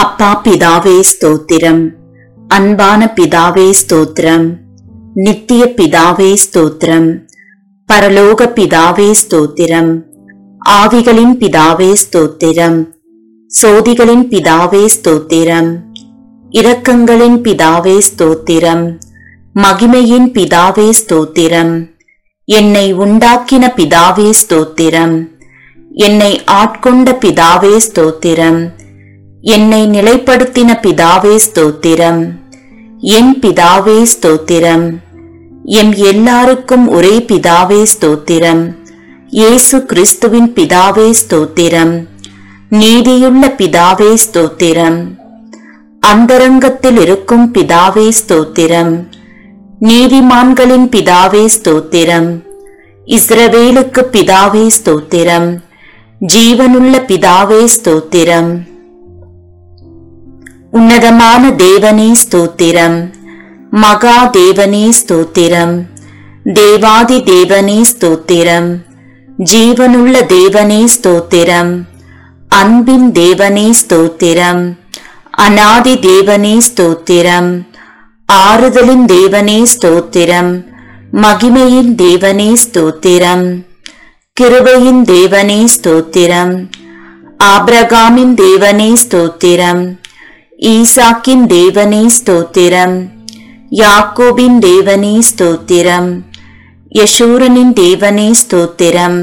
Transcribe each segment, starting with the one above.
அப்பா பிதாவே ஸ்தோத்திரம், அன்பான பிதாவே ஸ்தோத்திரம், நித்திய பிதாவே ஸ்தோத்திரம், பரலோக பிதாவே ஸ்தோத்திரம், ஆவிகளின் பிதாவே ஸ்தோத்திரம், சோதிகளின் பிதாவே ஸ்தோத்திரம், இரக்கங்களின் பிதாவே ஸ்தோத்திரம், மகிமையின் பிதாவே ஸ்தோத்திரம், என்னை உண்டாக்கின பிதாவே ஸ்தோத்திரம், என்னை ஆட்கொண்ட பிதாவே ஸ்தோத்திரம், என்னை நிலைப்படுத்தின பிதாவே ஸ்தோத்திரம், என் பிதாவே ஸ்தோத்திரம், எம் எல்லாருக்கும் ஒரே பிதாவே ஸ்தோத்திரம், இயேசு கிறிஸ்துவின் பிதாவே ஸ்தோத்திரம், நீதியுள்ள பிதாவே ஸ்தோத்திரம், அந்தரங்கத்தில் இருக்கும் பிதாவே ஸ்தோத்திரம், நீதிமான்களின் பிதாவே ஸ்தோத்திரம், இஸ்ரவேலுக்கு பிதாவே ஸ்தோத்திரம், ஜீவனுள்ள பிதாவே ஸ்தோத்திரம், உன்னதமான தேவனே ஸ்தோத்திரம், மகா தேவனே ஸ்தோத்திரம், தேவாதி தேவனே ஸ்தோத்திரம், ஜீவனுள்ள தேவனே ஸ்தோத்திரம், அன்பின் தேவனே ஸ்தோத்திரம், அநாதி தேவனே ஸ்தோத்திரம், ஆறுதலின் தேவனே ஸ்தோத்திரம், மகிமையின் தேவனே ஸ்தோத்திரம், கிருபையின் தேவனே ஸ்தோத்திரம், ஆபிரகாமின் தேவனே ஸ்தோத்திரம், ஈசாக்கின் தேவனே ஸ்தோத்திரம், யாக்கோபின் தேவனே ஸ்தோத்திரம், யசூரனின் தேவனே ஸ்தோத்திரம்,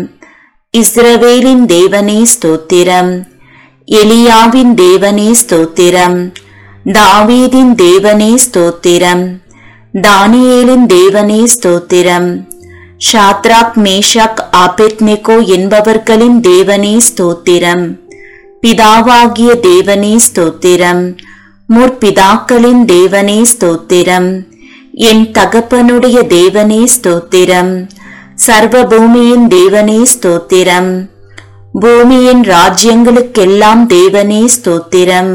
இஸ்ரவேலின் தேவனே ஸ்தோத்திரம், எலியாவின் தேவனே ஸ்தோத்திரம், தாவீதின் தேவனே ஸ்தோத்திரம், தானியேலின் தேவனே ஸ்தோத்திரம், ஷாத்ராக் மேஷாக் ஆபேத்நேகோ என்பவர்களின் தேவனே ஸ்தோத்திரம், பிதாவாகிய தேவனே ஸ்தோத்திரம், முற்பிதாக்களின் தேவனே ஸ்தோத்திரம், என் தகப்பனுடைய தேவனே ஸ்தோத்திரம், சர்வபூமியின் தேவனே ஸ்தோத்திரம், பூமியின் ராஜ்யங்களுக்கெல்லாம் தேவனே ஸ்தோத்திரம்,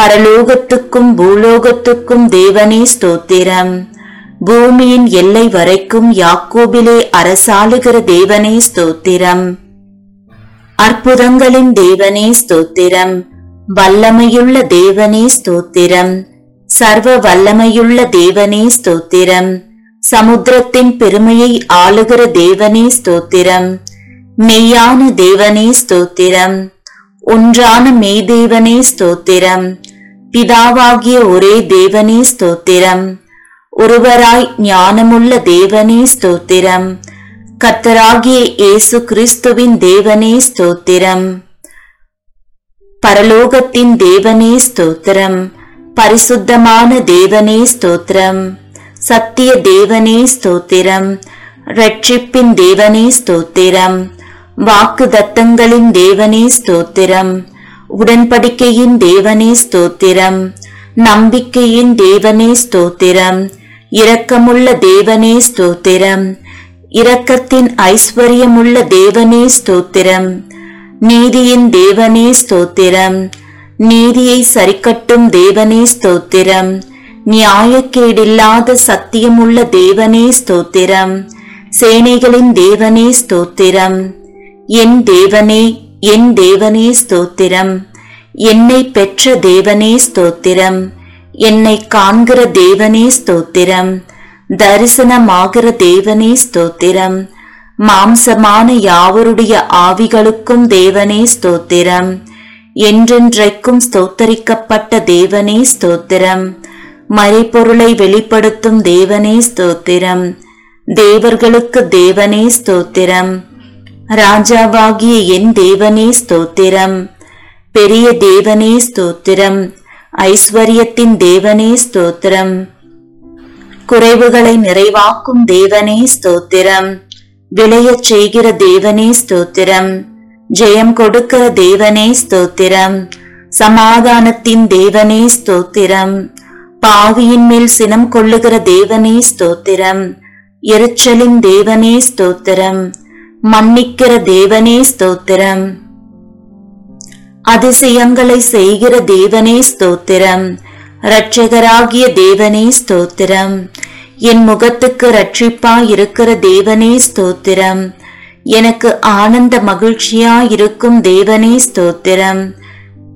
பரலோகத்துக்கும் பூலோகத்துக்கும் தேவனே ஸ்தோத்திரம், பூமியின் எல்லை வரைக்கும் யாக்கோபிலே அரசாளுகிற தேவனே ஸ்தோத்திரம், அற்புதங்களின் தேவனே ஸ்தோத்திரம், வல்லமையுள்ள தேவனே ஸ்தோத்திரம், சர்வ வல்லமையுள்ள தேவனே ஸ்தோத்திரம், சமுத்திரத்தின் பெருமையை ஆளுகிற தேவனே ஸ்தோத்திரம், மெய்யான தேவனே ஸ்தோத்திரம், ஒன்றான மெய் தேவனே ஸ்தோத்திரம், பிதாவாகிய ஒரே தேவனே ஸ்தோத்திரம், ஒருவராய் ஞானமுள்ள தேவனே ஸ்தோத்திரம், கர்த்தராகிய இயேசு கிறிஸ்துவின் தேவனே ஸ்தோத்திரம், பரலோகத்தின் தேவனே ஸ்தோத்திரம், பரிசுத்தமான தேவனே ஸ்தோத்திரம், சத்திய தேவனே ஸ்தோத்திரம், இரட்சிப்பின் தேவனே ஸ்தோத்திரம், வாக்குத்தத்தங்களின் தேவனே ஸ்தோத்திரம், உடன்படிக்கையின் தேவனே ஸ்தோத்திரம், நம்பிக்கையின் தேவனே ஸ்தோத்திரம், இரக்கமுள்ள தேவனே ஸ்தோத்திரம், இரக்கத்தின் ஐஸ்வர்யமுள்ள தேவனே ஸ்தோத்திரம், நீதியின் தேவனே ஸ்தோத்திரம், நீதியை சரிக்கட்டும் தேவனே ஸ்தோத்திரம், நியாயக்கேடில்லாத சத்தியமுள்ள தேவனே ஸ்தோத்திரம், சேனைகளின் தேவனே ஸ்தோத்திரம், என் தேவனே ஸ்தோத்திரம், என்னை பெற்ற தேவனே ஸ்தோத்திரம், என்னை காண்கிற தேவனே ஸ்தோத்திரம், தரிசனமாகிற தேவனே ஸ்தோத்திரம், மாம்சமான யாவருடைய ஆவிகளுக்கும் தேவனே ஸ்தோத்திரம், என்றென்றைக்கும் ஸ்தோத்தரிக்கப்பட்ட தேவனே ஸ்தோத்திரம், மறைபொருளை வெளிப்படுத்தும் தேவனே ஸ்தோத்திரம், தேவர்களுக்கு தேவனே ஸ்தோத்திரம், ராஜாவாகிய என் தேவனே ஸ்தோத்திரம், பெரிய தேவனே ஸ்தோத்திரம், ஐஸ்வர்யத்தின் தேவனே ஸ்தோத்திரம், குறைவுகளை நிறைவாக்கும் தேவனே ஸ்தோத்திரம், விளையச் செய்கிற தேவனே ஸ்தோத்திரம், ஜெயம் கொடுக்கிற தேவனே ஸ்தோத்திரம், சமாதானத்தின் தேவனே ஸ்தோத்திரம், பாவியின் மேல் சினம் கொள்ளுகிற தேவனே ஸ்தோத்திரம், எரிச்சலின் தேவனே ஸ்தோத்திரம், மன்னிக்கிற தேவனே ஸ்தோத்திரம், அதிசயங்களை செய்கிற தேவனே ஸ்தோத்திரம், இரட்சகராகிய தேவனே ஸ்தோத்திரம், என் முகத்துக்கு இரட்சிப்பாய் இருக்கிற தேவனே ஸ்தோத்திரம், எனக்கு ஆனந்த மகிழ்ச்சியாய் இருக்கும் தேவனே ஸ்தோத்திரம்,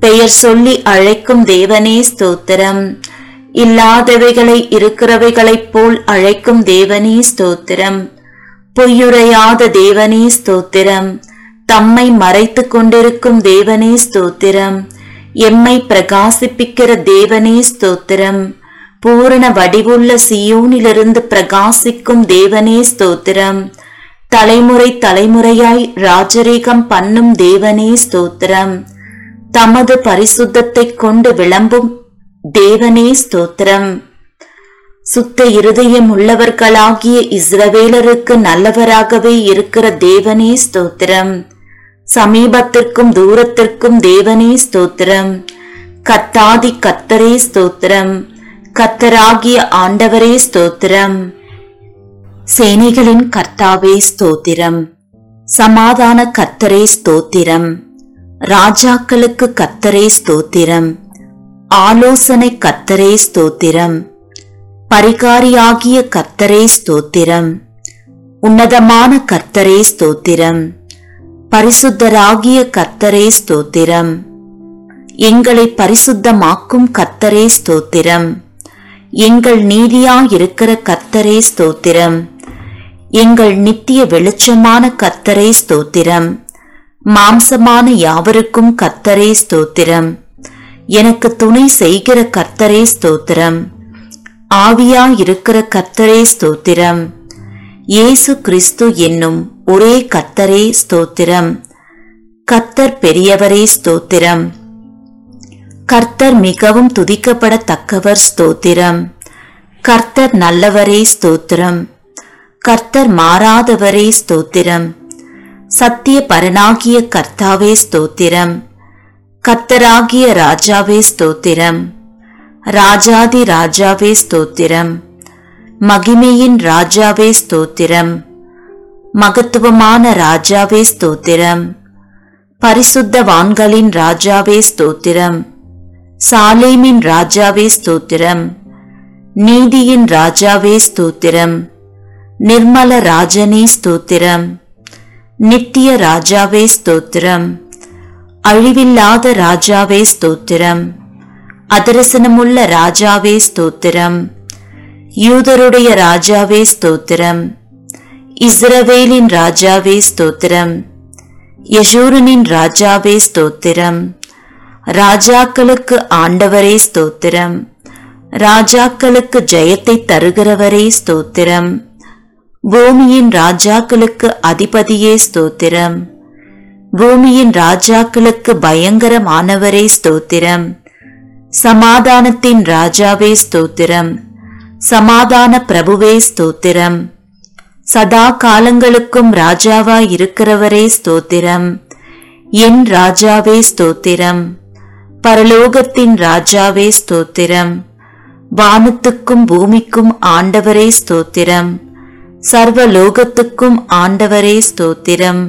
பெயர் சொல்லி அழைக்கும் தேவனே ஸ்தோத்திரம். இல்லாதவைகளை இருக்கிறவைகளைப் போல் அழைக்கும் தேவனே ஸ்தோத்திரம். பொய்யுரையாத தேவனே ஸ்தோத்திரம். தம்மை மறைத்து கொண்டிருக்கும் தேவனே ஸ்தோத்திரம். எம்மை பிரகாசிப்பிக்கிற தேவனே ஸ்தோத்திரம். பூரண வடிவுள்ள சியோனிலிருந்து பிரகாசிக்கும் தேவனே ஸ்தோத்திரம். தலைமுறை தலைமுறையாய் ராஜரீகம் பண்ணும் தேவனே ஸ்தோத்திரம். தமது பரிசுத்தத்தை கொண்டு விளம்பும் தேவனே ஸ்தோத்திரம். சுத்த இருதயம் உள்ளவர்களாகிய இஸ்ரவேலருக்கு நல்லவராகவே இருக்கிற தேவனே ஸ்தோத்திரம். சமீபத்திற்கும் தூரத்திற்கும் தேவனே ஸ்தோத்திரம். கத்தாதி கத்தரே ஸ்தோத்திரம். கத்தராகிய ஆண்டவரே ஸ்தோத்திரம். சேனைகளின் கர்த்தாவே ஸ்தோத்திரம். சமாதான கர்த்தரே ஸ்தோத்திரம். ராஜாக்களுக்கு கர்த்தரே ஸ்தோத்திரம். ஆலோசனை கர்த்தரே ஸ்தோத்திரம். பரிகாரியாகிய கர்த்தரே ஸ்தோத்திரம். உன்னதமான கர்த்தரே ஸ்தோத்திரம். பரிசுத்தராகிய கர்த்தரே ஸ்தோத்திரம். எங்களை பரிசுத்தமாக்கும் கர்த்தரே ஸ்தோத்திரம். எங்கள் நீதியாயிருக்கிற கர்த்தரே ஸ்தோத்திரம். எங்கள் நித்திய வெளிச்சமான கர்த்தரே ஸ்தோத்திரம். மாம்சமான யாவருக்கும் கர்த்தரே ஸ்தோத்திரம். எனக்கு துணை செய்கிற கர்த்தரே ஸ்தோத்திரம். ஆவியாயிருக்கிற கர்த்தரே ஸ்தோத்திரம். இயேசு கிறிஸ்து என்னும் ஒரே கர்த்தரே ஸ்தோத்திரம். கர்த்தர் பெரியவரே ஸ்தோத்திரம். கர்த்தர் மிகவும் துதிக்கப்படத்தக்கவர் ஸ்தோத்திரம். கர்த்தர் நல்லவரே ஸ்தோத்திரம். கர்த்தர் மாறாதவரே ஸ்தோத்திரம். சத்திய பரனாகிய கர்த்தாவே ஸ்தோத்திரம். கர்த்தராகிய ராஜாவே ஸ்தோத்திரம். ராஜாதி ராஜாவே ஸ்தோத்திரம். மகிமையின் ராஜாவே ஸ்தோத்திரம். மகத்துவமான ராஜாவே ஸ்தோத்திரம். பரிசுத்தவான்களின் ராஜாவே ஸ்தோத்திரம். சாலேமின் ராஜாவே ஸ்தோத்திரம். நீதியின் ராஜாவே ஸ்தோத்திரம். நிர்மல ராஜனே ஸ்தோத்திரம். நித்திய ராஜாவே ஸ்தோத்திரம். அழிவில்லாத ராஜாவே ஸ்தோத்திரம். அதரசனமுள்ள ராஜாவே ஸ்தோத்திரம். யூதருடைய ராஜாவே ஸ்தோத்திரம். இஸ்ரவேலின் ராஜாவே ஸ்தோத்திரம். யெஷூரனின் ராஜாவே ஸ்தோத்திரம். ராஜாக்களுக்கு ஆண்டவரே ஸ்தோத்திரம். ராஜாக்களுக்கு ஜெயத்தை தருகிறவரே ஸ்தோத்திரம். பூமியின் ராஜாக்களுக்கு அதிபதியே ஸ்தோத்திரம். பூமியின் ராஜாக்களுக்கு பயங்கரமானவரே ஸ்தோத்திரம். சமாதானத்தின் ராஜாவே ஸ்தோத்திரம். சமாதான பிரபுவே ஸ்தோத்திரம். சதா காலங்களுக்கும் ராஜாவாய் இருக்கிறவரே ஸ்தோத்திரம். என் ராஜாவே ஸ்தோத்திரம். பரலோகத்தின் ராஜாவே ஸ்தோத்திரம். வானத்துக்கும் பூமிக்கும் ஆண்டவரே ஸ்தோத்திரம். சர்வலோகத்துக்கும் ஆண்டவரே ஸ்தோத்திரம்.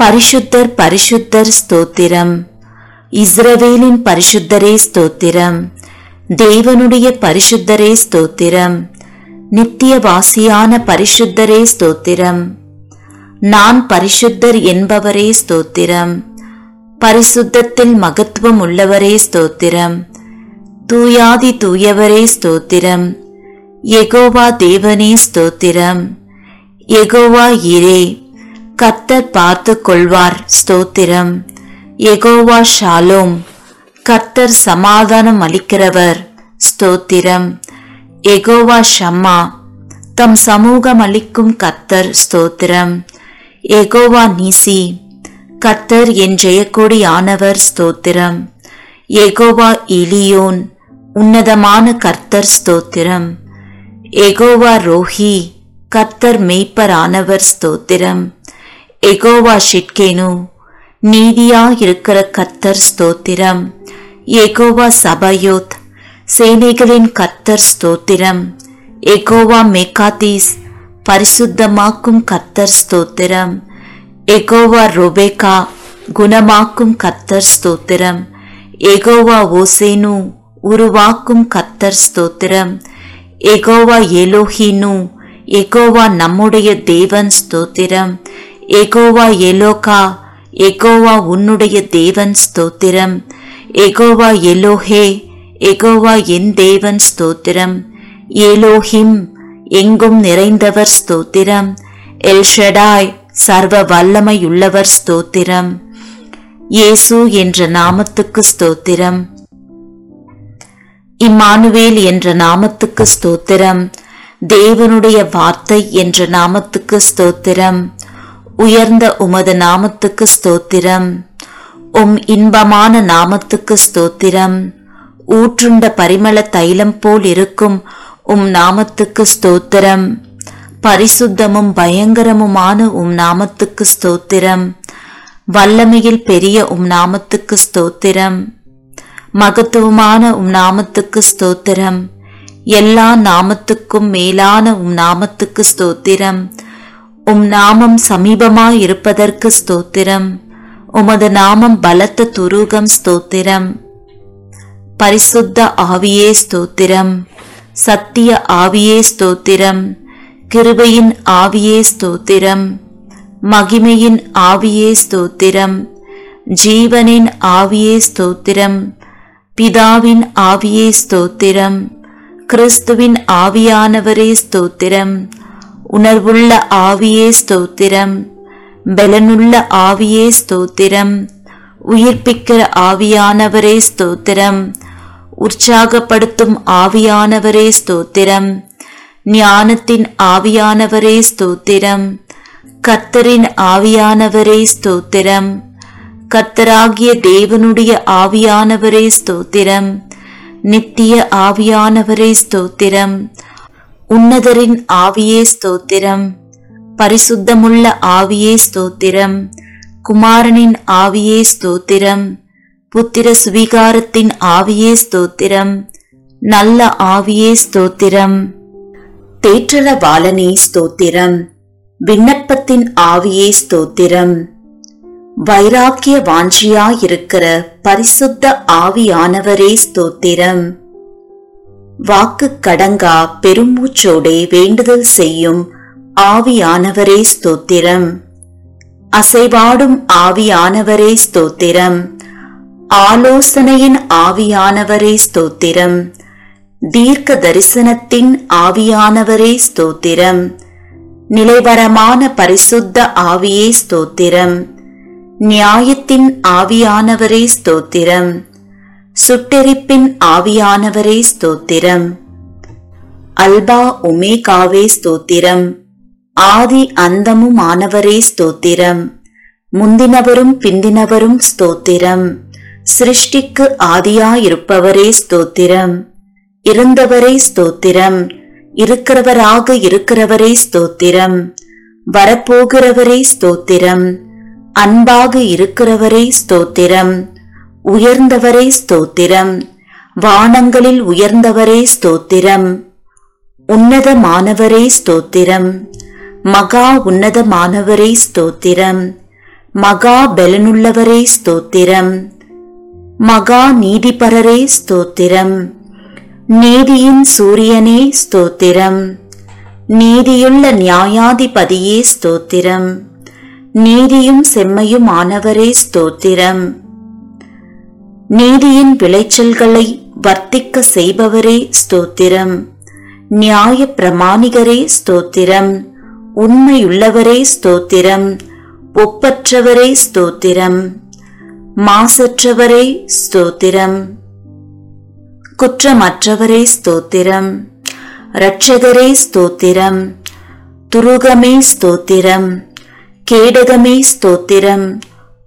பரிசுத்தர் பரிசுத்தர் ஸ்தோத்திரம். இஸ்ரவேலின் பரிசுத்தரே ஸ்தோத்திரம். தேவனுடைய பரிசுத்தரே ஸ்தோத்திரம். நித்தியவாசியான பரிசுத்தரே ஸ்தோத்திரம். நான் பரிசுத்தர் என்பவரே ஸ்தோத்திரம். பரிசுத்தத்தில் மகத்துவம் உள்ளவரே ஸ்தோத்திரம். தூயாதி தூயவரே ஸ்தோத்திரம். யெகோவா தேவனே ஸ்தோத்திரம். யெகோவா யிரே கர்த்தர் பார்த்து கொள்வார் ஸ்தோத்திரம். யெகோவா ஷாலோம் கர்த்தர் சமாதானம் அளிக்கிறவர் ஸ்தோத்திரம். யெகோவா ஷம்மா தம் சமூகம் அளிக்கும் கர்த்தர் ஸ்தோத்திரம். யெகோவா நீசி கர்த்தர் என் ஜெயக்கொடி ஆனவர் ஸ்தோத்திரம். யெகோவா எலியோன் உன்னதமான கர்த்தர் ஸ்தோத்திரம். யெகோவா ரோஹி கர்த்தர் மெய்ப்பர் ஆனவர் ஸ்தோத்திரம். யெகோவா ஷிட்கேனு நீதியாயிருக்கிற கர்த்தர் ஸ்தோத்திரம். யெகோவா சபயோத் சேனைகளின் கர்த்தர் ஸ்தோத்திரம். யெகோவா மேகாதீஸ் பரிசுத்தமாக்கும் கர்த்தர் ஸ்தோத்திரம். யெகோவா ரோபேகா குணமாக்கும் கர்த்தர் ஸ்தோத்திரம். யெகோவா ஓசேனு உருவாக்கும் கர்த்தர் ஸ்தோத்திரம். யெகோவா எலோஹீனு யெகோவா நம்முடைய தேவன் ஸ்தோத்திரம். யெகோவா எலோகா எகோவா உன்னுடைய தேவன் ஸ்தோத்திரம். எகோவா எலோஹே, எகோவா என் தேவன் ஸ்தோத்திரம். எலோஹிம், எங்கும் நிறைந்தவர் ஸ்தோத்திரம். எல்ஷடாய், சர்வ வல்லமையுள்ளவர் ஸ்தோத்திரம். இயேசு என்ற நாமத்துக்கு ஸ்தோத்திரம். இம்மானுவேல் என்ற நாமத்துக்கு ஸ்தோத்திரம். தேவனுடைய வார்த்தை என்ற நாமத்துக்கு ஸ்தோத்திரம். உயர்ந்த உமது நாமத்துக்கு ஸ்தோத்திரம். உம் இன்பமான நாமத்துக்கு ஸ்தோத்திரம். ஊற்றுண்ட பரிமள தைலம் போல் இருக்கும் உம் நாமத்துக்கு ஸ்தோத்திரம். பரிசுத்தமும் பயங்கரமுமான உம் நாமத்துக்கு ஸ்தோத்திரம். வல்லமையில் பெரிய உம் நாமத்துக்கு ஸ்தோத்திரம். மகத்துவமான உம் நாமத்துக்கு ஸ்தோத்திரம். எல்லா நாமத்துக்கும் மேலான உம் நாமத்துக்கு ஸ்தோத்திரம். உம் நாமம் சமீபமாயிருப்பதற்கு ஸ்தோத்திரம். உமது நாமம் பலத்த துருகம் ஸ்தோத்திரம். பரிசுத்த ஆவியே ஸ்தோத்திரம். சத்திய ஆவியே ஸ்தோத்திரம். கிருபையின் ஆவியே ஸ்தோத்திரம். மகிமையின் ஆவியே ஸ்தோத்திரம். ஜீவனின் ஆவியே ஸ்தோத்திரம். பிதாவின் ஆவியே ஸ்தோத்திரம். கிறிஸ்துவின் ஆவியானவரே ஸ்தோத்திரம். உணர்வுள்ள ஆவியே ஸ்தோத்திரம். பலனுள்ள ஆவியே ஸ்தோத்திரம். உயிர்ப்பிக்கிற ஆவியானவரே ஸ்தோத்திரம். உற்சாகப்படுத்தும் ஆவியானவரே ஸ்தோத்திரம். ஞானத்தின் ஆவியானவரே ஸ்தோத்திரம். கர்த்தரின் ஆவியானவரே ஸ்தோத்திரம். கர்த்தராகிய தேவனுடைய ஆவியானவரே ஸ்தோத்திரம். நித்திய ஆவியானவரே ஸ்தோத்திரம். உன்னதரின் ஆவியே ஸ்தோத்திரம். பரிசுத்தமுள்ள ஆவியே ஸ்தோத்திரம். குமாரனின் ஆவியே ஸ்தோத்திரம். புத்திர சுவிகாரத்தின் ஆவியே ஸ்தோத்திரம். நல்ல ஆவியே ஸ்தோத்திரம். தேற்றளவாளனே ஸ்தோத்திரம். விண்ணப்பத்தின் ஆவியே ஸ்தோத்திரம். வைராக்கிய வாஞ்சியாயிருக்கிற பரிசுத்த ஆவியானவரே ஸ்தோத்திரம். வாக்கு கடங்கா பெருமூச்சோடே வேண்டுதல் செய்யும் ஆவியானவரே ஸ்தோத்திரம். அசைவாடும் ஆவியானவரே ஸ்தோத்திரம். ஆலோசனையின் ஆவியானவரே ஸ்தோத்திரம். தீர்க்க தரிசனத்தின் ஆவியானவரே ஸ்தோத்திரம். நிலைவரமான பரிசுத்த ஆவியே ஸ்தோத்திரம். நியாயத்தின் ஆவியானவரே ஸ்தோத்திரம். சுட்டெரிப்பின் ஆவியானவரே ஸ்தோத்திரம். அல்பா ஒமேகாவே ஸ்தோத்திரம். ஆதி அந்தமுமானவரே ஸ்தோத்திரம். முந்தினவரும் பிந்தினவரும் ஸ்தோத்திரம். சிருஷ்டிக்கு ஆதியாயிருப்பவரே ஸ்தோத்திரம். இருந்தவரே ஸ்தோத்திரம். இருக்கிறவராக இருக்கிறவரே ஸ்தோத்திரம். வரப்போகிறவரே ஸ்தோத்திரம். அன்பாக இருக்கிறவரே ஸ்தோத்திரம். உயர்ந்தவரே ஸ்தோத்திரம். வானங்களில் உயர்ந்தவரே ஸ்தோத்திரம். உன்னதமானவரே ஸ்தோத்திரம். மகா உன்னதமானவரே ஸ்தோத்திரம். மகா பலனுள்ளவரே ஸ்தோத்திரம். மகா நீதிபரரே ஸ்தோத்திரம். நீதியின் சூரியனே ஸ்தோத்திரம். நீதியுள்ள நியாயாதிபதியே ஸ்தோத்திரம். நீதியும் செம்மையுமானவரே ஸ்தோத்திரம். நீதியின் விளைச்சல்களை வர்த்திக்க செய்பவரே ஸ்தோத்திரம். நியாய பிரமாணிகரே ஸ்தோத்திரம். உண்மையுள்ளவரே ஸ்தோத்திரம். ஒப்பற்றவரே ஸ்தோத்திரம். மாசற்றவரே ஸ்தோத்திரம். குற்றமற்றவரே ஸ்தோத்திரம். இரட்சகரே ஸ்தோத்திரம். துருகமே ஸ்தோத்திரம். கேடகமே ஸ்தோத்திரம்.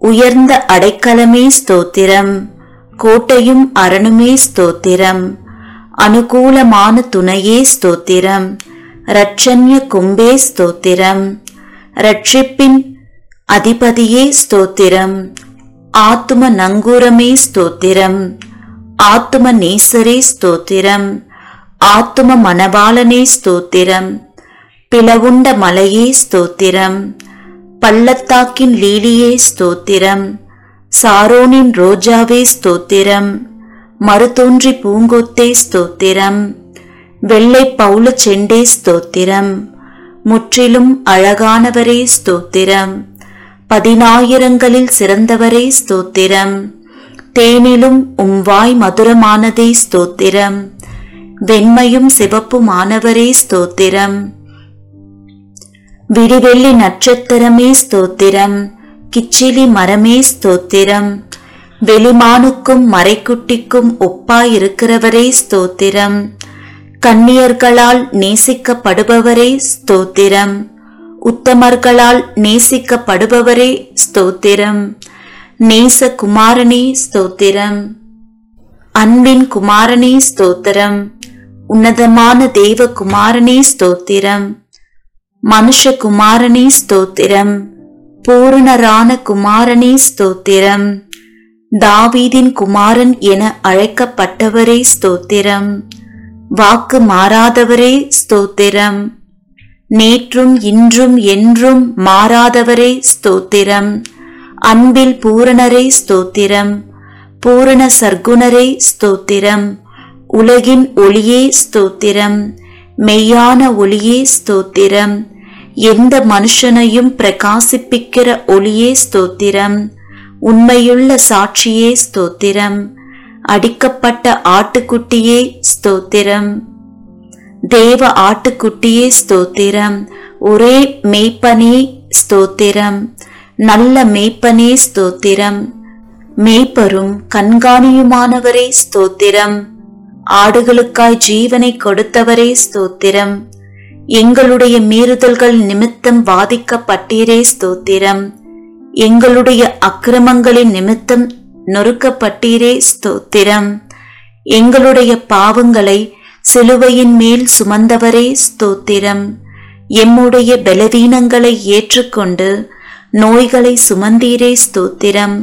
உயர்ந்த அடைக்கலமே ஸ்தோத்திரம். கோட்டையும் அரணுமே ஸ்தோத்திரம். அனுகூலமான துணையே ஸ்தோத்திரம். இரட்சண்ய கும்பே ஸ்தோத்திரம். இரட்சிப்பின் அதிபதியே ஸ்தோத்திரம். ஆத்தும நங்கூரமே ஸ்தோத்திரம். ஆத்தும நேசரே ஸ்தோத்திரம். ஆத்தும மணவாளனே ஸ்தோத்திரம். பிளவுண்ட மலையே ஸ்தோத்திரம். பள்ளத்தாக்கின் லீலியே ஸ்தோத்திரம். சாரோனின் ரோஜாவே ஸ்தோத்திரம். மறுதோன்றி பூங்கொத்தே ஸ்தோத்திரம். வெள்ளை பவுள செண்டே ஸ்தோத்திரம். முற்றிலும் அழகானவரே ஸ்தோத்திரம். பதினாயிரங்களில் சிறந்தவரே ஸ்தோத்திரம். தேனிலும் உம்வாய் மதுரமானதே ஸ்தோத்திரம். வெண்மையும் சிவப்புமானவரே ஸ்தோத்திரம். விடிவெள்ளி நட்சத்திரமே ஸ்தோத்திரம். கிச்சிலி மரமே ஸ்தோத்திரம். வெளிமானுக்கும் மறைக்குட்டிக்கும் ஒப்பாயிருக்கிறவரே ஸ்தோத்திரம். கன்னியர்களால் நேசிக்கப்படுபவரே ஸ்தோத்திரம். உத்தமர்களால் நேசிக்கப்படுபவரே ஸ்தோத்திரம். நேச குமாரனே ஸ்தோத்திரம். அன்பின் குமாரனே ஸ்தோத்திரம். உன்னதமான தேவ குமாரனே ஸ்தோத்திரம். மனுஷகுமாரனே ஸ்தோத்திரம். பூரணரான குமாரனே ஸ்தோத்திரம். தாவீதின் குமாரன் என அழைக்கப்பட்டவரே ஸ்தோத்திரம். வாக்கு மாறாதவரே ஸ்தோத்திரம். நேற்றும் இன்றும் என்றும் மாறாதவரே ஸ்தோத்திரம். அன்பில் பூரணரே ஸ்தோத்திரம். பூரண சர்க்குணரே ஸ்தோத்திரம். உலகின் ஒளியே ஸ்தோத்திரம். மெய்யான ஒளியே ஸ்தோத்திரம். எந்த மனுஷனையும் பிரகாசிப்பிக்கிற ஒளியே ஸ்தோத்திரம். உண்மையுள்ள சாட்சியே ஸ்தோத்திரம். அடிக்கப்பட்ட ஆட்டுக்குட்டியே ஸ்தோத்திரம். தேவ ஆட்டுக்குட்டியே ஸ்தோத்திரம். ஒரே மேய்ப்பனே ஸ்தோத்திரம். நல்ல மேய்ப்பனே ஸ்தோத்திரம். மேய்ப்பரும் கண்காணியுமானவரே ஸ்தோத்திரம். ஆடுகளுக்காய் ஜீவனை கொடுத்தவரே ஸ்தோத்திரம். எங்களுடைய மீறுதல்கள் நிமித்தம் வாதிக்கப்பட்டீரே ஸ்தோத்திரம். எங்களுடைய அக்கிரமங்களின் நிமித்தம் நொறுக்கப்பட்டீரே ஸ்தோத்திரம். எங்களுடைய பாவங்களை சிலுவையின் மேல் சுமந்தவரே ஸ்தோத்திரம். எம்முடைய பலவீனங்களை ஏற்றுக்கொண்டு நோய்களை சுமந்தீரே ஸ்தோத்திரம்.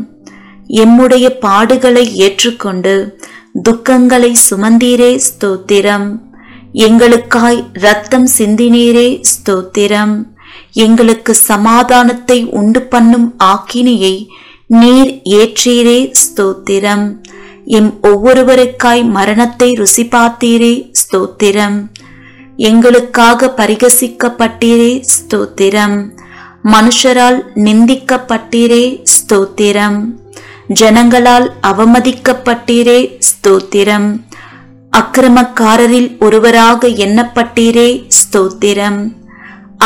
எம்முடைய பாடுகளை ஏற்றுக்கொண்டு துக்கங்களை சுமந்தீரே ஸ்தோத்திரம். எங்களுக்காய் இரத்தம் சிந்தினீரே ஸ்தோத்திரம். எங்களுக்கு சமாதானத்தை உண்டு பண்ணும் ஆக்கினியை நீர் ஏற்றீரே ஸ்தோத்திரம். எம் ஒவ்வொருவருக்காய் மரணத்தை ருசி பார்த்தீரே ஸ்தோத்திரம். எங்களுக்காக பரிகசிக்கப்பட்டீரே ஸ்தோத்திரம். மனுஷரால் நிந்திக்கப்பட்டீரே ஸ்தோத்திரம். ஜனங்களால் அவமதிக்கப்பட்டீரே ஸ்தோத்திரம். அக்கிரமக்காரரில் ஒருவராக எண்ணப்பட்டீரே ஸ்தோத்திரம்.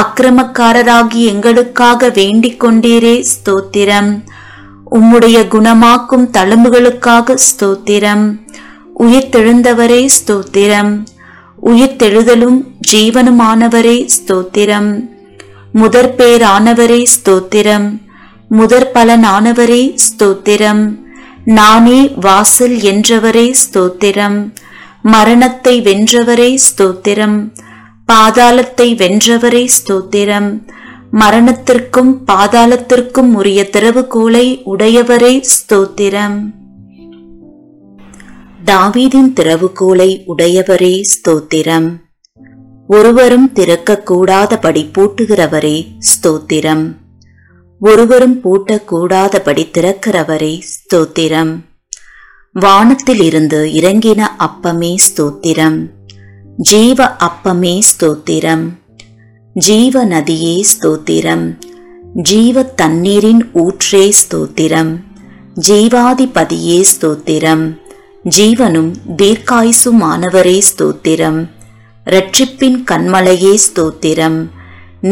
அக்கிரமக்காரராகி எங்களுக்காக வேண்டிக் கொண்டீரே ஸ்தோத்திரம். உம்முடைய குணமாக்கும் தழும்புகளுக்காக ஸ்தோத்திரம். உயிர்த்தெழுந்தவரே ஸ்தோத்திரம். உயிர்த்தெழுதலும் ஜீவனுமானவரே ஸ்தோத்திரம். முதற் பேரானவரே ஸ்தோத்திரம். முதற் பலனானவரே ஸ்தோத்திரம். நானே வாசல் என்றவரே ஸ்தோத்திரம். மரணத்தை வென்றவரே ஸ்தோத்திரம். பாதாளத்தை வென்றவரே ஸ்தோத்திரம். மரணத்திற்கும் பாதாளத்திற்கும் உரிய திறவுகோலை உடையவரே ஸ்தோத்திரம். தாவீதின் திறவுகோலை உடையவரே ஸ்தோத்திரம். ஒருவரும் திறக்கக்கூடாதபடி பூட்டுகிறவரே ஸ்தோத்திரம். ஒருவரும் பூட்டக்கூடாதபடி திறக்கிறவரே ஸ்தோத்திரம். வானத்தில் இருந்து இறங்கின அப்பமே ஸ்தோத்திரம். ஜீவ அப்பமே ஸ்தோத்திரம். ஜீவ நதியே ஸ்தோத்திரம். ஜீவ தண்ணீரின் ஊற்றே ஸ்தோத்திரம். ஜீவாதிபதியே ஸ்தோத்திரம். ஜீவனும் தீர்க்காயுசுமானவரே ஸ்தோத்திரம். இரட்சிப்பின் கண்மலையே ஸ்தோத்திரம்.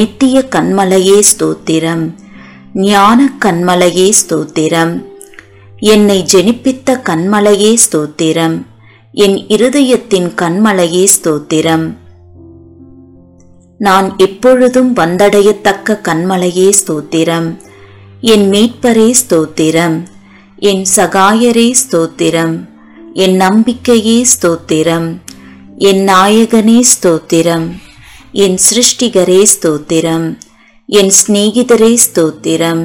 நித்திய கண்மலையே ஸ்தோத்திரம். ஞான கண்மலையே ஸ்தோத்திரம். என்னை ஜெனிப்பித்த கண்மலையே ஸ்தோத்திரம். என் இருதயத்தின் கண்மலையே ஸ்தோத்திரம். நான் எப்பொழுதும் வந்தடையத்தக்க கண்மலையே ஸ்தோத்திரம். என் மீட்பரே ஸ்தோத்திரம். என் சகாயரே ஸ்தோத்திரம். என் நம்பிக்கையே ஸ்தோத்திரம். என் நாயகனே ஸ்தோத்திரம். என் சிருஷ்டிகரே ஸ்தோத்திரம். என் சிநேகிதரே ஸ்தோத்திரம்.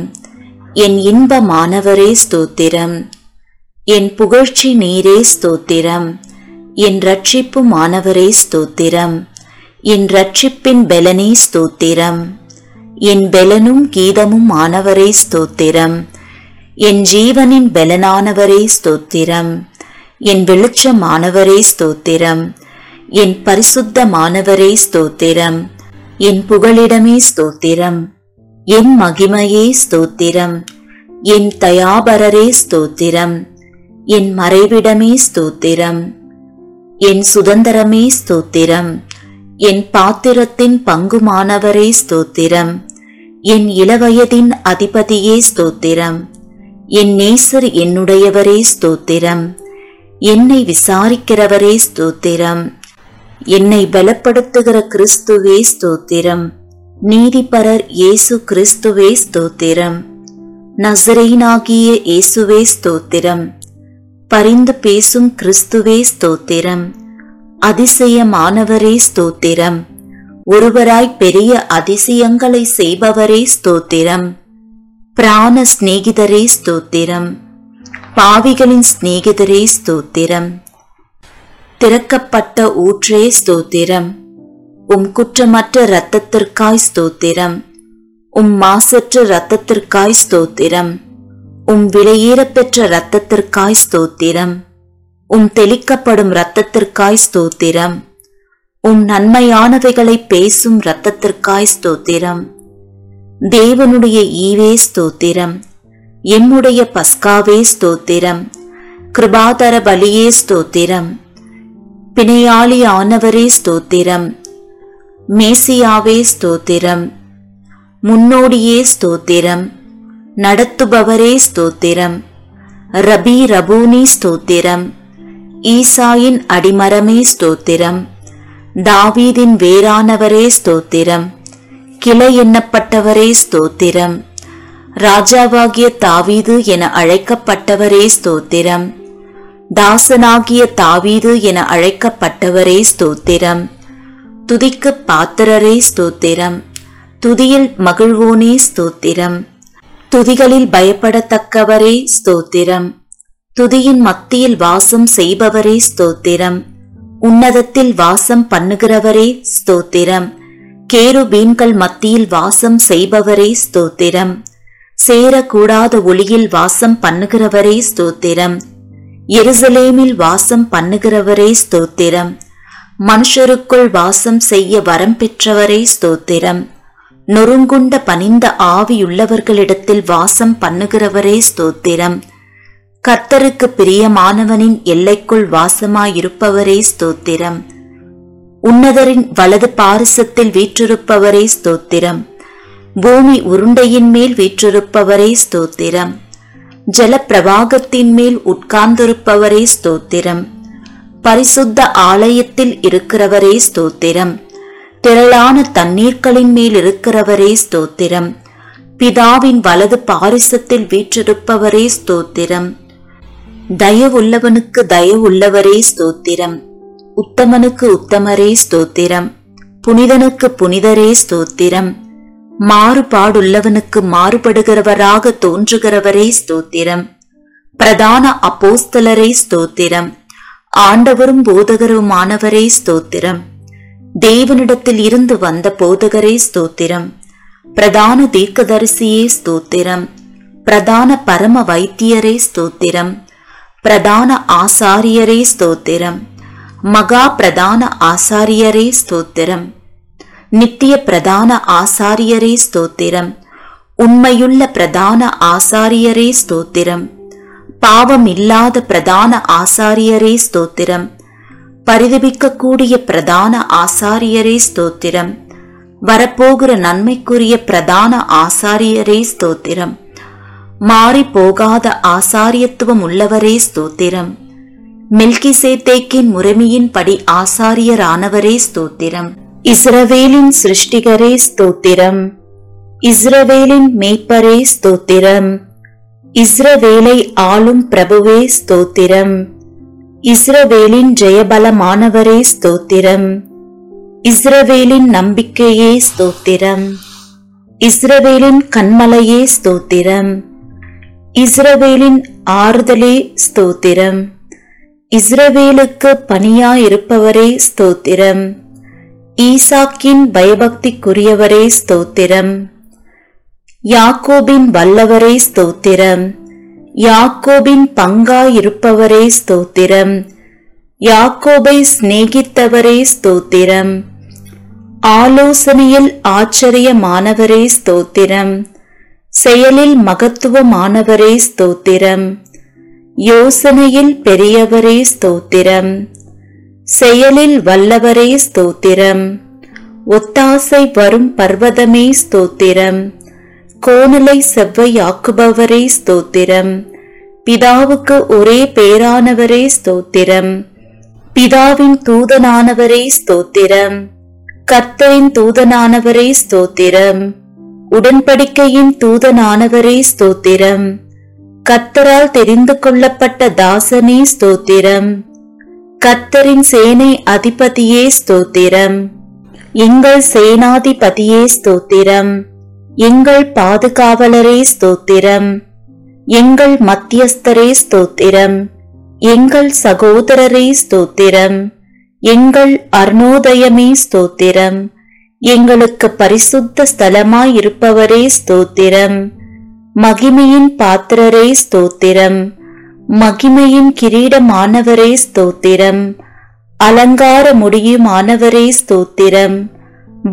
என் இன்பமானவரே ஸ்தோத்திரம். என் புகழ்ச்சி நீரே ஸ்தோத்திரம். என் ரட்சிப்பு மானவரே ஸ்தோத்திரம். என் ரட்சிப்பின் பெலனே ஸ்தோத்திரம். என் பெலனும் கீதமும் ஆனவரே ஸ்தோத்திரம். என் ஜீவனின் பெலனானவரே ஸ்தோத்திரம். என் வெளிச்சமானவரே ஸ்தோத்திரம். என் பரிசுத்தமானவரே ஸ்தோத்திரம். என் புகழிடமே ஸ்தோத்திரம். என் மகிமையே ஸ்தோத்திரம், என் தயாபரரே ஸ்தோத்திரம், என் மறைவிடமே ஸ்தோத்திரம், என் சுதந்திரமே ஸ்தோத்திரம், என் பாத்திரத்தின் பங்குமானவரே ஸ்தோத்திரம், என் இளவயதின் அதிபதியே ஸ்தோத்திரம், என் நேசர் என்னுடையவரே ஸ்தோத்திரம், என்னை விசாரிக்கிறவரே ஸ்தோத்திரம், என்னை பலப்படுத்துகிற கிறிஸ்துவே ஸ்தோத்திரம், நீதிபரர் இயேசு கிறிஸ்துவே ஸ்தோத்திரம், நசரேயனாகிய இயேசுவே ஸ்தோத்திரம், பரிந்து பேசும் கிறிஸ்துவே ஸ்தோத்திரம், அதிசயமானவரே ஸ்தோத்திரம், ஒருவராய் பெரிய அதிசயங்களை செய்பவரே ஸ்தோத்திரம், பிராண சிநேகிதரே ஸ்தோத்திரம், பாவிகளின் சிநேகிதரே ஸ்தோத்திரம், திறக்கப்பட்ட ஊற்றே ஸ்தோத்திரம், உம் குற்றமற்ற இரத்தத்திற்காய் ஸ்தோத்திரம், உம் மாசற்ற இரத்தத்திற்காய் ஸ்தோத்திரம், உம் விலையேறப்பெற்ற இரத்தத்திற்காய் ஸ்தோத்திரம், உம் தெளிக்கப்படும் இரத்தத்திற்காய் ஸ்தோத்திரம், உம் நன்மையானவைகளை பேசும் இரத்தத்திற்காய் ஸ்தோத்திரம், தேவனுடைய ஈவே ஸ்தோத்திரம், எம்முடைய பஸ்காவே ஸ்தோத்திரம், கிருபாதர பலியே ஸ்தோத்திரம், பிணையாளி ஆனவரே ஸ்தோத்திரம், மேசியாவே ஸ்தோத்திரம், முன்னோடியே ஸ்தோத்திரம், நடத்துபவரே ஸ்தோத்திரம், ரபி ரபூனி ஸ்தோத்திரம், ஈசாயின் அடிமரமே ஸ்தோத்திரம், தாவீதின் வேறானவரே ஸ்தோத்திரம், கிளை எண்ணப்பட்டவரே ஸ்தோத்திரம், ராஜாவாகிய தாவீது என அழைக்கப்பட்டவரே ஸ்தோத்திரம், தாசனாகிய தாவீது என அழைக்கப்பட்டவரே ஸ்தோத்திரம், துதிக்கு பாத்திரரே ஸ்தோத்திரம், துதியில் மகிழ்வோனே ஸ்தோத்திரம், துதிகளில் பயப்படத்தக்கவரே ஸ்தோத்திரம், துதியின் மத்தியில் வாசம் செய்பவரே ஸ்தோத்திரம், உன்னதத்தில் வாசம் பண்ணுகிறவரே ஸ்தோத்திரம், கேருபீன்கள் மத்தியில் வாசம் செய்பவரே ஸ்தோத்திரம், சேரக்கூடாத ஒளியில் வாசம் பண்ணுகிறவரே ஸ்தோத்திரம், எருசலேமில் வாசம் பண்ணுகிறவரே ஸ்தோத்திரம், மனுஷருக்குள் வாசம் செய்ய வரம் பெற்றவரே ஸ்தோத்திரம், நொறுங்குண்ட பணிந்த ஆவியுள்ளவர்களிடத்தில் வாசம் பண்ணுகிறவரே ஸ்தோத்திரம், கர்த்தருக்கு பிரியமானவனின் எல்லைக்குள் வாசமாயிருப்பவரே ஸ்தோத்திரம், உன்னதரின் வலது பாரிசத்தில் வீற்றிருப்பவரே ஸ்தோத்திரம், பூமி உருண்டையின் மேல் வீற்றிருப்பவரே ஸ்தோத்திரம், ஜலப்பிரவாகத்தின் மேல் உட்கார்ந்திருப்பவரே ஸ்தோத்திரம், பரிசுத்த ஆலயத்தில் இருக்கிறவரே ஸ்தோத்திரம், திரளான தண்ணீர்களின் மேல் இருக்கிறவரே ஸ்தோத்திரம், பிதாவின் வலது பாரிசத்தில் வீற்றிருப்பவரே ஸ்தோத்திரம், தயவுள்ளவனுக்கு தயவுள்ளவரே ஸ்தோத்திரம், உத்தமனுக்கு உத்தமரே ஸ்தோத்திரம், புனிதனுக்கு புனிதரே ஸ்தோத்திரம், மாறுபாடுள்ளவனுக்கு மாறுபடுகிறவராக தோன்றுகிறவரே ஸ்தோத்திரம், பிரதான அப்போஸ்தலரே ஸ்தோத்திரம், ஆண்டவரும் போதகருமானவரே ஸ்தோத்திரம், தேவனிடத்தில் இருந்து வந்த போதகரே ஸ்தோத்திரம், பிரதான தீர்க்கதரிசியே ஸ்தோத்திரம், பிரதான பரம வைத்தியரே ஸ்தோத்திரம், பிரதான ஆசாரியரே ஸ்தோத்திரம், மகா பிரதான ஆசாரியரே ஸ்தோத்திரம், நித்திய பிரதான ஆசாரியரே ஸ்தோத்திரம், உண்மையுள்ள பிரதான ஆசாரியரே ஸ்தோத்திரம், பாவம் இல்லாத பிரதான ஆசாரியரே ஸ்தோத்திரம், பரிதபிக்கக்கூடிய பிரதான ஆசாரியரே ஸ்தோத்திரம், வரப்போகிற நன்மைக்குரிய பிரதான ஆசாரியரே ஸ்தோத்திரம், மாறி போகாத ஆசாரியத்துவம் உள்ளவரே ஸ்தோத்திரம், மெல்கிசேதேக்கின் முறைமையின்படி ஆசாரியரானவரே ஸ்தோத்திரம், இஸ்ரவேலின் சிருஷ்டிகரே ஸ்தோத்திரம், இஸ்ரவேலின் மேய்ப்பரே ஸ்தோத்திரம், இஸ்ரவேலை ஆளும் பிரபுவே ஸ்தோத்திரம், இஸ்ரவேலின் ஜெயபலமானவரே ஸ்தோத்திரம், இஸ்ரவேலின் நம்பிக்கையே ஸ்தோத்திரம், இஸ்ரவேலின் கண்மலையே ஸ்தோத்திரம், இஸ்ரவேலின் ஆறுதலே ஸ்தோத்திரம், இஸ்ரவேலுக்கு பணியாயிருப்பவரே ஸ்தோத்திரம், ஈசாக்கின் பயபக்திக்குரியவரே ஸ்தோத்திரம், யாக்கோபின் வல்லவரே ஸ்தோத்திரம், யாக்கோபின் பங்காயிருப்பவரே ஸ்தோத்திரம், யாக்கோபை சிநேகித்தவரே ஸ்தோத்திரம், ஆலோசனையில் ஆச்சரியமானவரே ஸ்தோத்திரம். செயலில் மகத்துவமானவரே ஸ்தோத்திரம். யோசனையில் பெரியவரே ஸ்தோத்திரம். செயலில் வல்லவரே ஸ்தோத்திரம். ஒத்தாசை வரும் பர்வதமே ஸ்தோத்திரம். கோணலை செவ்வையாக்குபவரே ஸ்தோத்திரம். பிதாவுக்கு ஒரே பேரானவரே ஸ்தோத்திரம். பிதாவின் தூதனானவரே ஸ்தோத்திரம். கர்த்தரின் தூதனானவரே ஸ்தோத்திரம். உடன்படிக்கையின் தூதனானவரே ஸ்தோத்திரம். கர்த்தரால் தெரிந்து கொள்ளப்பட்ட தாசனே ஸ்தோத்திரம். கர்த்தரின் சேனை அதிபதியே ஸ்தோத்திரம். எங்கள் சேனாதிபதியே ஸ்தோத்திரம். எங்கள் பாதுகாவலரே ஸ்தோத்திரம். எங்கள் மத்தியஸ்தரே ஸ்தோத்திரம். எங்கள் சகோதரரே ஸ்தோத்திரம். எங்கள் அருணோதயமே ஸ்தோத்திரம். எங்களுக்கு பரிசுத்த ஸ்தலமாயிருப்பவரே ஸ்தோத்திரம். மகிமையின் பாத்திரரே ஸ்தோத்திரம். மகிமையின் கிரீடமானவரே ஸ்தோத்திரம். அலங்கார முடியுமானவரே ஸ்தோத்திரம்.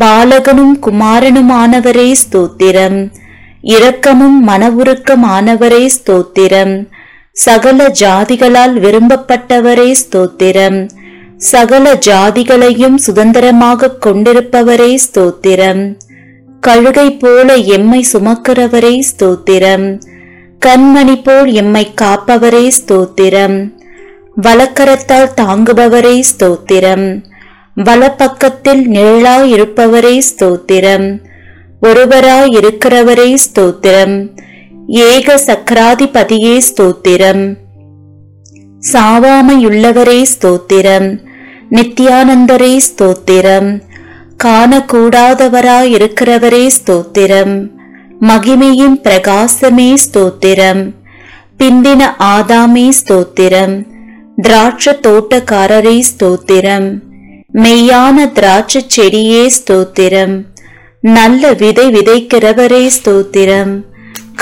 பாலகனும் குமாரனுமானவரே ஸ்தோத்திரம். இரக்கமும் மனவுருக்கமானவரே ஸ்தோத்திரம். சகல ஜாதிகளால் விரும்பப்பட்டவரே ஸ்தோத்திரம். சகல ஜாதிகளையும் சுதந்திரமாக கொண்டிருப்பவரே ஸ்தோத்திரம். கழுகை போல எம்மை சுமக்கிறவரே ஸ்தோத்திரம். கண்மணி போல் எம்மை காப்பவரே ஸ்தோத்திரம். வலக்கரத்தால் தாங்குபவரே ஸ்தோத்திரம். வலப்பக்கத்தில் நிழலாயிருப்பவரே ஸ்தோத்திரம். ஒருவராயிருக்கிறவரே ஸ்தோத்திரம். ஏக சக்கராதிபதியே ஸ்தோத்திரம். சாவாமையுள்ளவரே ஸ்தோத்திரம். நித்யானந்தரே ஸ்தோத்திரம். காணக்கூடாதவராயிருக்கிறவரே ஸ்தோத்திரம். மகிமையின் பிரகாசமே ஸ்தோத்திரம். பிந்தின ஆதாமே ஸ்தோத்திரம். திராட்ச தோட்டக்காரரே ஸ்தோத்திரம். மெய்யான திராட்ச செடியே ஸ்தோத்திரம். நல்ல விதை விதைக்கிறவரே ஸ்தோத்திரம்.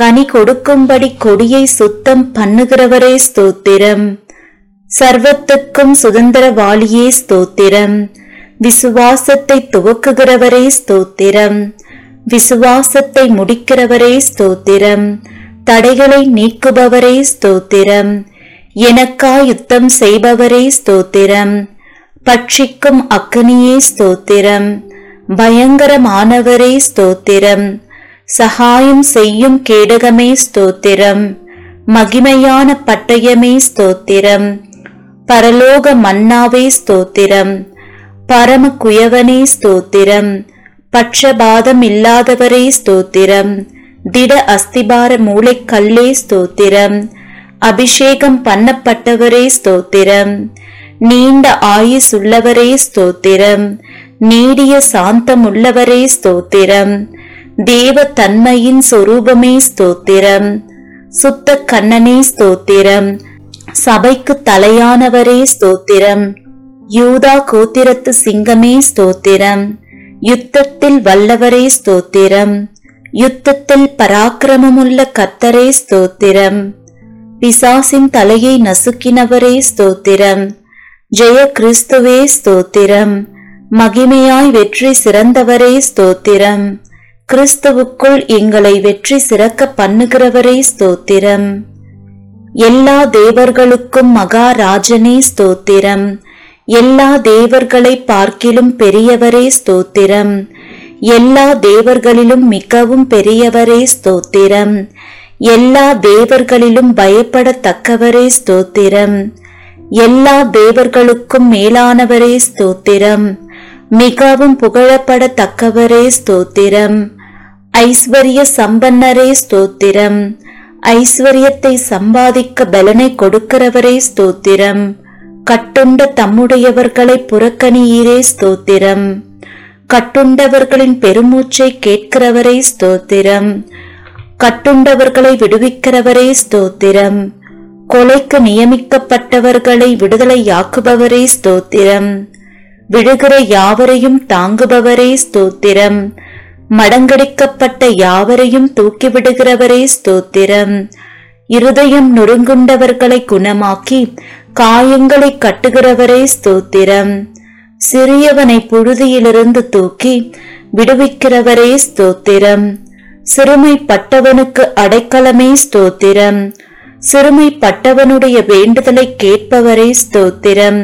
கனி கொடுக்கும்படி கொடியை சுத்தம் பண்ணுகிறவரே ஸ்தோத்திரம். சர்வத்துக்கும் சுதந்திரவாளியே ஸ்தோத்திரம். விசுவாசத்தை துவக்குகிறவரே ஸ்தோத்திரம். விசுவாசத்தை முடிக்கிறவரே ஸ்தோத்திரம். தடைகளை நீக்குபவரே ஸ்தோத்திரம். எனக்காய் யுத்தம் செய்பவரே ஸ்தோத்திரம். பட்சிக்கும் அக்னியே ஸ்தோத்திரம். பயங்கரமானவரே ஸ்தோத்திரம். சகாயம் செய்யும் கேடகமே ஸ்தோத்திரம். மகிமையான பட்டயமே ஸ்தோத்திரம். பரலோக மன்னாவே ஸ்தோத்திரம். பரம குயவனே ஸ்தோத்திரம். பட்சபாதம் இல்லாதவரே ஸ்தோத்திரம். திட அஸ்திபார மூளைக்கல்லே ஸ்தோத்திரம். அபிஷேகம் பண்ணப்பட்டவரே ஸ்தோத்திரம். நீண்ட ஆயுசுள்ளவரே ஸ்தோத்திரம். நீடிய சாந்தம் உள்ளவரே ஸ்தோத்திரம். தேவ தன்மையின் சொரூபமே ஸ்தோத்திரம். சுத்த கண்ணனே ஸ்தோத்திரம். சபைக்கு தலையானவரே ஸ்தோத்திரம். யூதா கோத்திரத்து சிங்கமே ஸ்தோத்திரம். யுத்தத்தில் வல்லவரே ஸ்தோத்திரம். யுத்தத்தில் பராக்கிரமமுள்ள கர்த்தரே ஸ்தோத்திரம். பிசாசின் தலையை நசுக்கினவரே ஸ்தோத்திரம். ஜெய கிறிஸ்துவே ஸ்தோத்திரம். மகிமையாய் வெற்றி சிறந்தவரே ஸ்தோத்திரம். கிறிஸ்துவுக்குள் எங்களை வெற்றி சிறக்க பண்ணுகிறவரே ஸ்தோத்திரம். எல்லா தேவர்களுக்கும் மகாராஜனே ஸ்தோத்திரம். எல்லா தேவர்களை பார்க்கிலும் பெரியவரே ஸ்தோத்திரம். எல்லா தேவர்களிலும் மிகவும் பெரியவரே ஸ்தோத்திரம். எல்லா தேவர்களிலும் பயப்படத்தக்கவரே ஸ்தோத்திரம். எல்லா தேவர்களுக்கும் மேலானவரே ஸ்தோத்திரம். மிகவும் புகழப்படத்தக்கவரே ஸ்தோத்திரம். ஐஸ்வர்ய சம்பன்னரே ஸ்தோத்திரம். ஐஸ்வர்யத்தை சம்பாதிக்க பலனை கொடுக்கிறவரே ஸ்தோத்திரம். கட்டுண்ட தம்முடையவர்களை புறக்கணியீரே ஸ்தோத்திரம். கட்டுண்டவர்களின் பெருமூச்சை கேட்கிறவரே ஸ்தோத்திரம். கட்டுண்டவர்களை விடுவிக்கிறவரே ஸ்தோத்திரம். கொலைக்கு நியமிக்கப்பட்டவர்களை விடுதலையாக்குபவரே ஸ்தோத்திரம். விழுகிற யாவரையும் தாங்குபவரே ஸ்தோத்திரம். மடங்கடிக்கப்பட்ட யாவரையும் தூக்கிவிடுகிறவரே ஸ்தோத்திரம். இருதயம் நொறுங்குண்டவர்களை குணமாக்கி காயங்களை கட்டுகிறவரே ஸ்தோத்திரம். சிறியவனை புழுதியிலிருந்து தூக்கி விடுவிக்கிறவரே ஸ்தோத்திரம். சிறுமைப்பட்டவனுக்கு அடைக்கலமே ஸ்தோத்திரம். சிறுமைப்பட்டவனுடைய வேண்டுதலை கேட்பவரே ஸ்தோத்திரம்.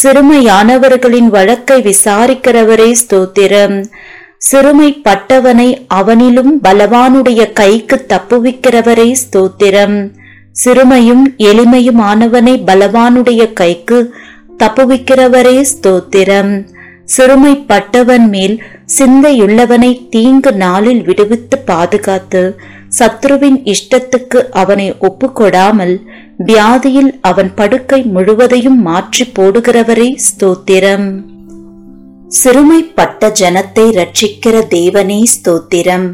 சிறுமையானவர்களின் வழக்கை விசாரிக்கிறவரே ஸ்தோத்திரம். சிறுமைப்பட்டவனை அவனிலும் பலவானுடைய கைக்கு தப்புவிக்கிறவரே ஸ்தோத்திரம். சிறுமையும் எளிமையுமானவனை பலவானுடைய கைக்கு தப்புவிக்கிறவரே ஸ்தோத்திரம். சிறுமைப்பட்டவன் மேல் சிந்தையுள்ளவனை தீங்கு நாளில் விடுவித்து பாதுகாத்து சத்ருவின் இஷ்டத்துக்கு அவனை ஒப்புக்கொடாமல் வியாதியில் அவன் படுக்கை முழுவதையும் மாற்றி போடுகிறவரே ஸ்தோத்திரம். சிறுமைப்பட்ட ஜனத்தை ரட்சிக்கிற தேவனே ஸ்தோத்திரம்.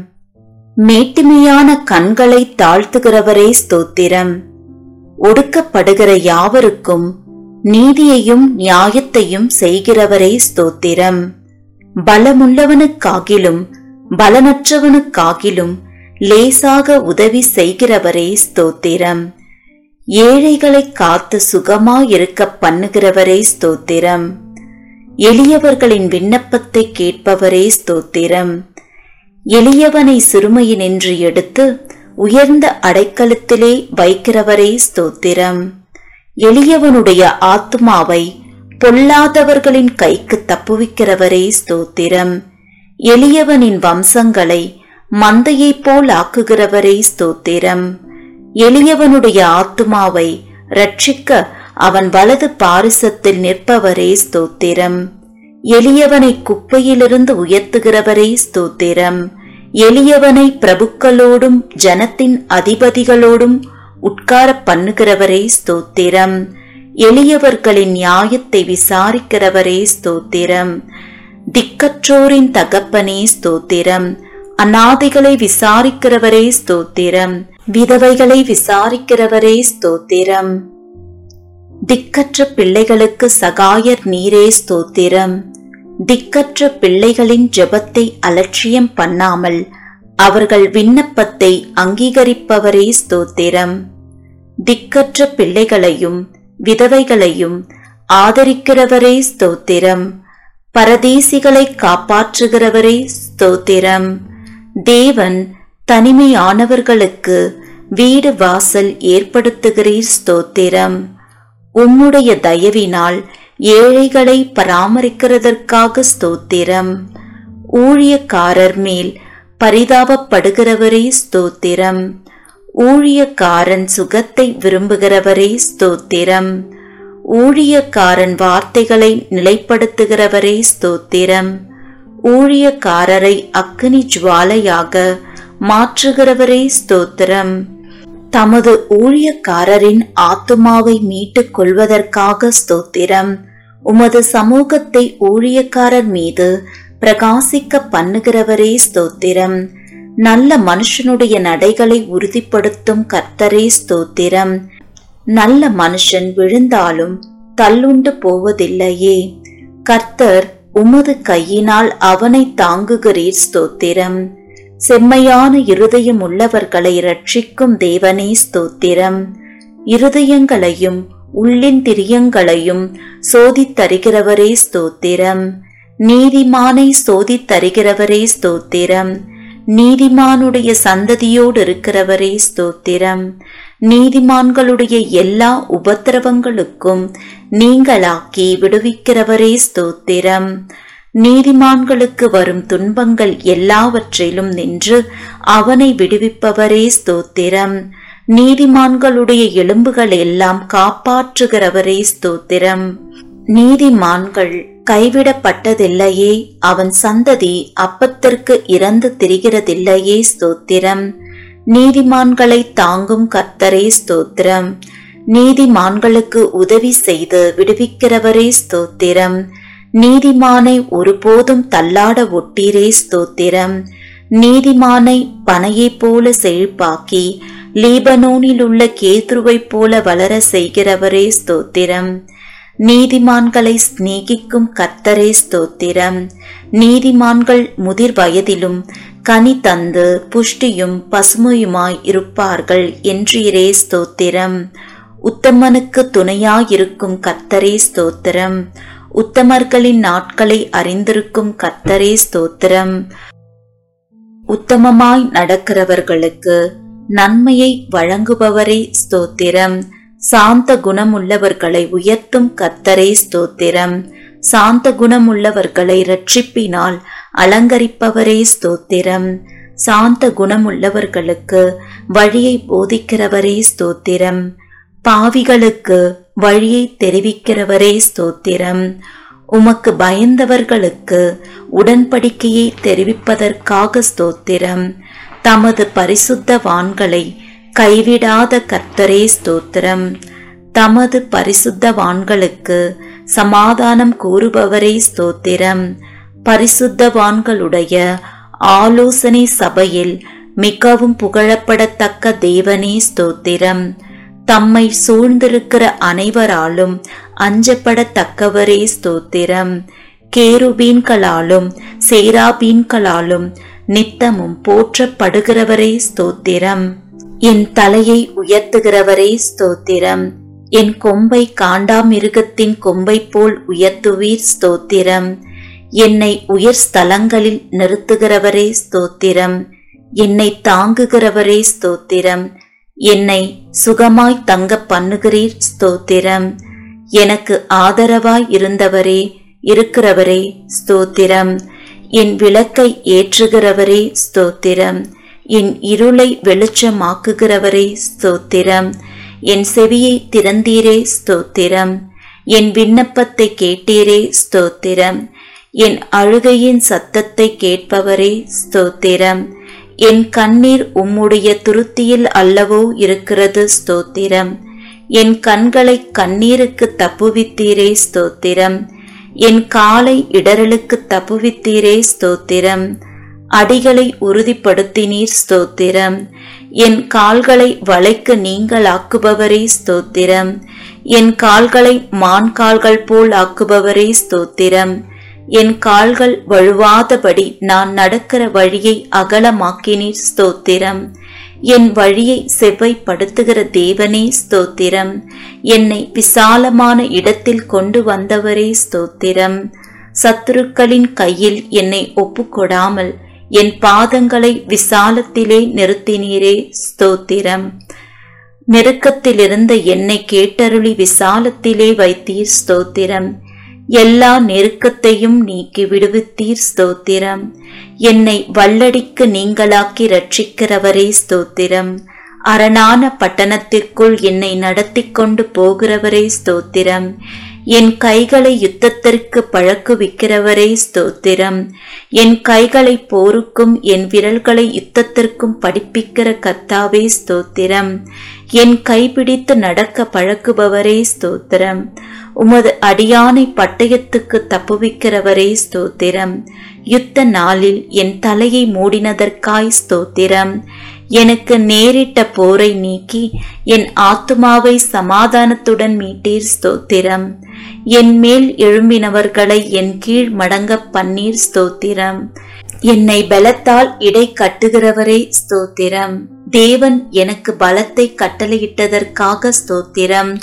மேட்டிமையான கண்களை தாழ்த்துகிறவரே ஸ்தோத்திரம். ஒடுக்கப்படுகிற யாவருக்கும் நீதியையும் நியாயத்தையும் செய்கிறவரே ஸ்தோத்திரம். பலமுள்ளவனுக்காகிலும் பலனற்றவனுக்காகிலும் லேசாக உதவி செய்கிறவரே ஸ்தோத்திரம். ஏழைகளை காத்து சுகமாயிருக்க பண்ணுகிறவரே ஸ்தோத்திரம். எளியவர்களின் விண்ணப்பத்தை கேட்பவரே ஸ்தோத்திரம். எளியவனை சிறுமையினின்று எடுத்து உயர்ந்த அடைக்கலத்திலே வைக்கிறவரே ஸ்தோத்திரம். எளியவனுடைய ஆத்மாவை பொல்லாதவர்களின் கைக்கு தப்புவிக்கிறவரே ஸ்தோத்திரம். எளியவனின் வம்சங்களை மந்தையை போல் ஆக்குகிறவரே ஸ்தோத்திரம். எளியவனுடைய ஆத்மாவை ரட்சிக்க அவன் வலது பாரிசத்தில் நிற்பவரே ஸ்தோத்திரம். எளியவனை குப்பையிலிருந்து உயர்த்துகிறவரே ஸ்தோத்திரம். எளியவனை பிரபுக்களோடும் ஜனத்தின் அதிபதிகளோடும் உட்கார பண்ணுகிறவரே ஸ்தோத்திரம். எளியவர்களின் நியாயத்தை விசாரிக்கிறவரே ஸ்தோத்திரம். திக்கற்றோரின் தகப்பனே ஸ்தோத்திரம். அநாதைகளை விசாரிக்கிறவரே ஸ்தோத்திரம். விதவைகளை விசாரிக்கிறவரே ஸ்தோத்திரம். திக்கற்ற பிள்ளைகளுக்கு சகாயர் நீரே ஸ்தோத்திரம். திக்கற்ற பிள்ளைகளின் ஜெபத்தை அலட்சியம் பண்ணாமல் அவர்கள் விண்ணப்பத்தை அங்கீகரிப்பவரே ஸ்தோத்திரம். திக்கற்ற பிள்ளைகளையும் விதவைகளையும் ஆதரிக்கிறவரே ஸ்தோத்திரம். பரதேசிகளை காப்பாற்றுகிறவரே ஸ்தோத்திரம். தேவன் தனிமையானவர்களுக்கு வீடு வாசல் ஏற்படுத்துகிறீர் ஸ்தோத்திரம். உம்முடைய தயவினால் ஏழைகளை பராமரிக்கிறதற்காக ஸ்தோத்திரம். ஊழியக்காரர் மேல் பரிதாபப்படுகிறவரே ஸ்தோத்திரம். ஊழியக்காரன் சுகத்தை விரும்புகிறவரே ஸ்தோத்திரம். ஊழியக்காரன் வார்த்தைகளை நிலைப்படுத்துகிறவரே ஸ்தோத்திரம். ஊழியக்காரரை அக்கினி ஜுவாலையாக மாற்றுகிறவரே ஸ்தோத்திரம். தமது ஊழியக்காரரின் ஆத்துமாவை மீட்டுக் கொள்வதற்காக ஸ்தோத்திரம். உமது சமூகத்தை ஊழியக்காரர் மீது பிரகாசிக்க பண்ணுகிறவரே ஸ்தோத்திரம். நல்ல மனுஷனுடைய நடைகளை உறுதிப்படுத்தும் கர்த்தரே ஸ்தோத்திரம். நல்ல மனுஷன் விழுந்தாலும் தள்ளுண்டு போவதில்லையே. கர்த்தர் உமது கையினால் அவனை தாங்குகிறீர் ஸ்தோத்திரம். செம்மையான இருதயம் உள்ளவர்களை ரட்சிக்கும் தேவனே ஸ்தோத்திரம். இருதயங்களையும் உள்ளின் திரியங்களையும் சோதித்தருகிறவரே ஸ்தோத்திரம். நீதிமானை சோதித்தருகிறவரே ஸ்தோத்திரம். நீதிமானுடைய சந்ததியோடு இருக்கிறவரே ஸ்தோத்திரம். நீதிமான்களுடைய எல்லா உபத்திரவங்களுக்கும் நீங்களாக்கி விடுவிக்கிறவரே ஸ்தோத்திரம். நீதிமான்களுக்கு வரும் துன்பங்கள் எல்லாவற்றிலும் நின்று அவனை விடுவிப்பவரே ஸ்தோத்திரம். நீதிமான்களுடைய எலும்புகள் எல்லாம் காப்பாற்றுகிறவரே ஸ்தோத்திரம். நீதிமான்கள் கைவிடப்பட்டதில்லையே, அவன் சந்ததி அப்பத்திற்கு இறந்து திரிகிறதில்லையே ஸ்தோத்திரம். நீதிமான்களை தாங்கும் கர்த்தரே ஸ்தோத்திரம். நீதிமான்களுக்கு உதவி செய்து விடுவிக்கிறவரே ஸ்தோத்திரம். நீதிமானை ஒருபோதும் தள்ளாட ஒட்டீரே ஸ்தோத்திரம். நீதிமானை பனையை போல செழிப்பாக்கி லீபனோனில் உள்ள கேதுருவை போல வளர செய்கிறவரே ஸ்தோத்திரம். நீதிமான்களை சிநேகிக்கும் கர்த்தரே ஸ்தோத்திரம். நீதிமான்கள் முதிர் வயதிலும் கனி தந்து புஷ்டியும் பசுமையுமாய் இருப்பார்கள் என்றீரே ஸ்தோத்திரம். உத்தமனுக்கு துணையாயிருக்கும் கர்த்தரே ஸ்தோத்திரம். உத்தமர்களின் நாட்களை அறிந்திருக்கும் கர்த்தரே ஸ்தோத்திரம். உத்தமமாய் நடக்கிறவர்களுக்கு நன்மையை வழங்குபவரே ஸ்தோத்திரம். சாந்த குணமுள்ளவர்களை உயர்த்தும் கர்த்தரே ஸ்தோத்திரம். சாந்த குணமுள்ளவர்களை இரட்சிப்பினால் அலங்கரிப்பவரே ஸ்தோத்திரம். சாந்த குணமுள்ளவர்களுக்கு வழியை போதிக்கிறவரே ஸ்தோத்திரம். பாவிகளுக்கு வழியை தெரிவிக்கிறவரே ஸ்தோத்திரம். உமக்கு பயந்தவர்களுக்கு உடன்படிக்கையை தெரிவிப்பதற்காக ஸ்தோத்திரம். தமது பரிசுத்த வான்களை கைவிடாத கர்த்தரே ஸ்தோத்திரம். தமது பரிசுத்த வான்களுக்கு சமாதானம் கூறுபவரே ஸ்தோத்திரம். பரிசுத்தவான்களுடைய ஆலோசனை சபையில் மிகவும் புகழப்படத்தக்க தேவனே ஸ்தோத்திரம். தம்மை சூழ்ந்திருக்கிற அனைவராலும் அஞ்சப்படத்தக்கவரே ஸ்தோத்திரம். கேருபீன்களாலும் சேராபீன்களாலும் நித்தமும் போற்றப்படுகிறவரே ஸ்தோத்திரம். என் தலையை உயர்த்துகிறவரே ஸ்தோத்திரம். என் கொம்பை காண்டாமிருகத்தின் கொம்பை போல் உயர்த்துவீர் ஸ்தோத்திரம். என்னை உயர் ஸ்தலங்களில் நிறுத்துகிறவரே ஸ்தோத்திரம். என்னை தாங்குகிறவரே ஸ்தோத்திரம். என்னை சுகமாய் தங்க பண்ணுகிறீர் ஸ்தோத்திரம். எனக்கு ஆதரவாய் இருந்தவரே இருக்கிறவரே ஸ்தோத்திரம். என் விளக்கை ஏற்றுகிறவரே ஸ்தோத்திரம். என் இருளை வெளிச்சமாக்குகிறவரே ஸ்தோத்திரம். என் செவியை திறந்தீரே ஸ்தோத்திரம். என் விண்ணப்பத்தை கேட்டீரே ஸ்தோத்திரம். என் அழுகையின் சத்தத்தை கேட்பவரே ஸ்தோத்திரம். என் கண்ணீர் உம்முடைய துருத்தியில் அல்லவோ இருக்கிறது ஸ்தோத்திரம். என் கண்களை கண்ணீருக்கு தப்புவித்தீரே ஸ்தோத்திரம். என் காலை இடறலுக்கு தப்புவித்தீரே ஸ்தோத்திரம். அடிகளை உறுதிப்படுத்தினீர் ஸ்தோத்திரம். என் கால்களை வலைக்கு நீங்கள் ஆக்குபவரே ஸ்தோத்திரம். என் கால்களை மான் கால்கள் போல் ஆக்குபவரே ஸ்தோத்திரம். என் கால்கள் வழுவாதபடி நான் நடக்கிற வழியை அகலமாக்கினீர் ஸ்தோத்திரம். என் வழியை செவ்வைப்படுத்துகிற தேவனே ஸ்தோத்திரம். என்னை விசாலமான இடத்தில் கொண்டு வந்தவரே ஸ்தோத்திரம். சத்துருக்களின் கையில் என்னை ஒப்புக்கொடாமல் என் பாதங்களை விசாலத்திலே நிறுத்தினீரே ஸ்தோத்திரம். நெருக்கத்திலிருந்த என்னை கேட்டருளி விசாலத்திலே வைத்தீர் ஸ்தோத்திரம். எல்லா நெருக்கத்தையும் நீக்கி விடுவித்தீர் ஸ்தோத்திரம். என்னை வல்லடிக்கு நீங்களாக்கி ரட்சிக்கிறவரே ஸ்தோத்திரம். அரணான பட்டணத்திற்குள் என்னை நடத்தி கொண்டு போகிறவரே ஸ்தோத்திரம். என் கைகளை யுத்தத்திற்கு பழக்குவிக்கிறவரே ஸ்தோத்திரம். என் கைகளை போருக்கும் என் விரல்களை யுத்தத்திற்கும் படிப்பிக்கிற கர்த்தாவே ஸ்தோத்திரம். என் கைபிடித்து நடக்க பழக்குபவரே ஸ்தோத்திரம். உமது அடியானை பட்டயத்துக்கு தப்புவிக்கிறவரே ஸ்தோத்திரம். யுத்த நாளில் என் தலையை மூடினதற்காய் ஸ்தோத்திரம். எனக்கு நேரிட்ட போரை நீக்கி என் ஆத்துமாவை சமாதானத்துடன் மீட்டீர் ஸ்தோத்திரம். என் மேல் எழும்பினவர்களை என் கீழ் மடங்க பண்ணீர் ஸ்தோத்திரம். என்னை பலத்தால் இடை கட்டுகிறவரே ஸ்தோத்திரம். தேவன் எனக்கு பலத்தை கட்டளையிட்டதற்காக ஸ்தோத்திரம்.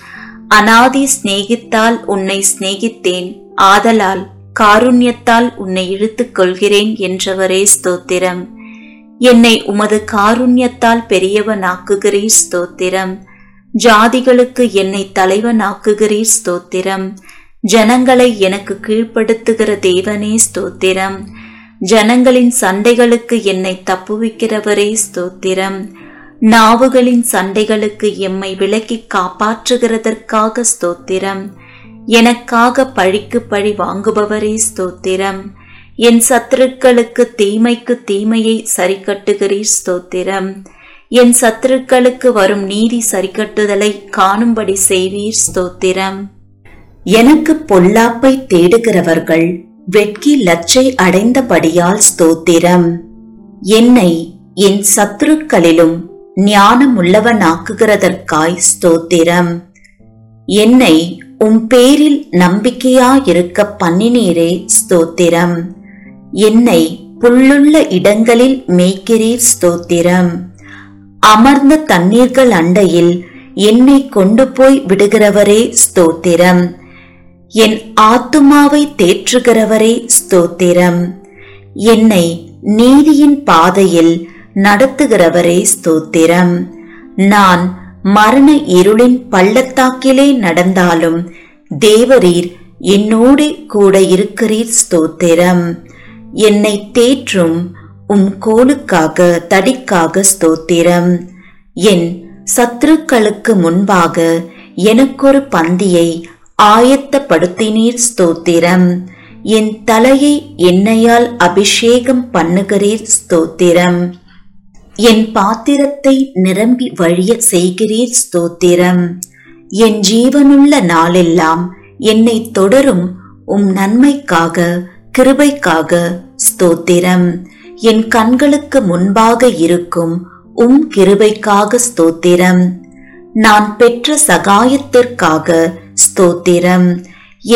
அநாதி சிநேகித்தால் உன்னை சிநேகித்தேன், ஆதலால் காருண்யத்தால் உன்னை இழுத்துக் கொள்கிறேன் என்றவரே ஸ்தோத்திரம். என்னை உமது காருண்யத்தால் பெரியவனாக்குகிறீர் ஸ்தோத்திரம். ஜாதிகளுக்கு என்னை தலைவனாக்குகிறீர் ஸ்தோத்திரம். ஜனங்களை எனக்கு கீழ்ப்படுத்துகிற தேவனே ஸ்தோத்திரம். ஜனங்களின் சண்டைகளுக்கு என்னை தப்புவிக்கிறவரே ஸ்தோத்திரம். நாவுகளின் சண்டைகளுக்கு எம்மை விலக்கி காப்பாற்றுகிறதற்காக ஸ்தோத்திரம். எனக்காக பழிக்கு பழி வாங்குபவரே ஸ்தோத்திரம். என் சத்துருக்களுக்கு தீமைக்கு தீமையை சரிக்கட்டுகிறீர் ஸ்தோத்திரம். என் சத்துருக்களுக்கு வரும் நீதி சரிக்கட்டுதலை காணும்படி செய்வீர் ஸ்தோத்திரம். எனக்கு பொல்லாப்பை தேடுகிறவர்கள் வெட்கி லச்சை அடைந்தபடியால் ஸ்தோத்திரம். என்னை என் சத்துருக்களிலும் ஞானமுள்ளவனாக்குகிறதற்காய் ஸ்தோத்திரம். என்னை உம் பேரில் நம்பிக்கையாயிருக்க பண்ணினீரே ஸ்தோத்திரம். என்னை புல்லுள்ள இடங்களில் மேய்க்கிறீர் ஸ்தோத்திரம். அமர்ந்த தண்ணீர்கள் அண்டையில் என்னை கொண்டு போய் விடுகிறவரே ஸ்தோத்திரம். என் ஆத்துமாவை தேற்றுகிறவரே ஸ்தோத்திரம். என்னை நீதியின் பாதையில் நடத்துகிறவரே ஸ்தோத்திரம். நான் மரண இருளின் பள்ளத்தாக்கிலே நடந்தாலும் தேவரீர் என்னோடு கூட இருக்கிறீர் ஸ்தோத்திரம். என்னை தேற்றும் உம் கோலுக்காக தடிக்காக ஸ்தோத்திரம். என் சத்துருக்களுக்கு முன்பாக எனக்கொரு பந்தியை ஆயத்தப்படுத்தினீர் ஸ்தோத்திரம். என் தலையை எண்ணெயால் அபிஷேகம் பண்ணுகிறீர் ஸ்தோத்திரம். என் பாத்திரத்தை நிரம்பி வழிய செய்கிறீர் ஸ்தோத்திரம். என் ஜீவனுள்ள நாளெல்லாம் என்னை தொடரும் உம் நன்மைக்காக கிருபைக்காக ஸ்தோத்திரம். என் கண்களுக்கு முன்பாக இருக்கும் உம் கிருபைக்காக ஸ்தோத்திரம். நான் பெற்ற சகாயத்திற்காக ஸ்தோத்திரம்.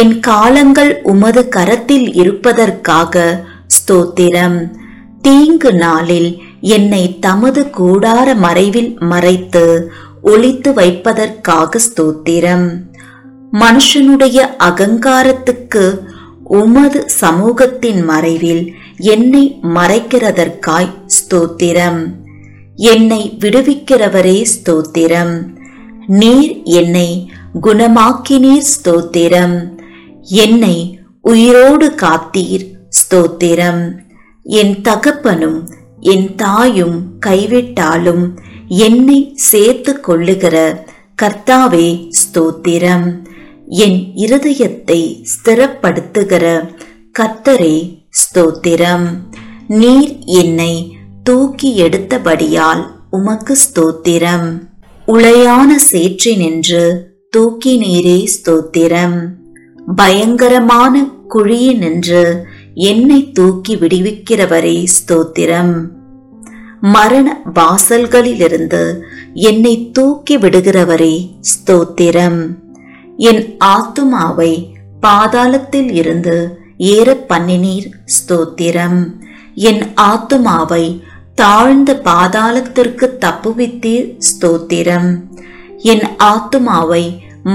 என் காலங்கள் உமது கரத்தில் இருப்பதற்காக ஸ்தோத்திரம். தீங்கு நாளில் என்னை தமது கூடார மறைவில் மறைத்து ஒளித்து வைப்பதற்காக ஸ்தோத்திரம். மனுஷனுடைய அகங்காரத்துக்கு உமது சமூகத்தின் மறைவில் என்னை மறைக்கிறதற்காய் ஸ்தோத்திரம். என்னை விடுவிக்கிறவரே ஸ்தோத்திரம். நீர் என்னை குணமாக்கினீர் ஸ்தோத்திரம். என்னை உயிரோடு காத்தீர் ஸ்தோத்திரம். என் தகப்பனும் என் தாயும் கைவிட்டாலும் என்னை சேர்த்து கொள்ளுகிற கர்த்தாவே ஸ்தோத்திரம். என் இருதயத்தை ஸ்திரப்படுத்துகிற கர்த்தரே ஸ்தோத்திரம். நீர் என்னை தூக்கி எடுத்தபடியால் உமக்கு ஸ்தோத்திரம். உளையான சேற்றினின்று தூக்கினீரே ஸ்தோத்திரம். பயங்கரமான குழியினின்று என்னை தூக்கி விடுவிக்கிறவரே ஸ்தோத்திரம். மரண வாசல்களிலிருந்து என்னை தூக்கி விடுகிறவரே ஸ்தோத்திரம். என் ஆத்துமாவை பாதாளத்தில் இருந்து ஏற பண்ணினீர் ஸ்தோத்திரம். என் ஆத்துமாவை தாழ்ந்த பாதாளத்திற்கு தப்புவித்தீர் ஸ்தோத்திரம். என் ஆத்துமாவை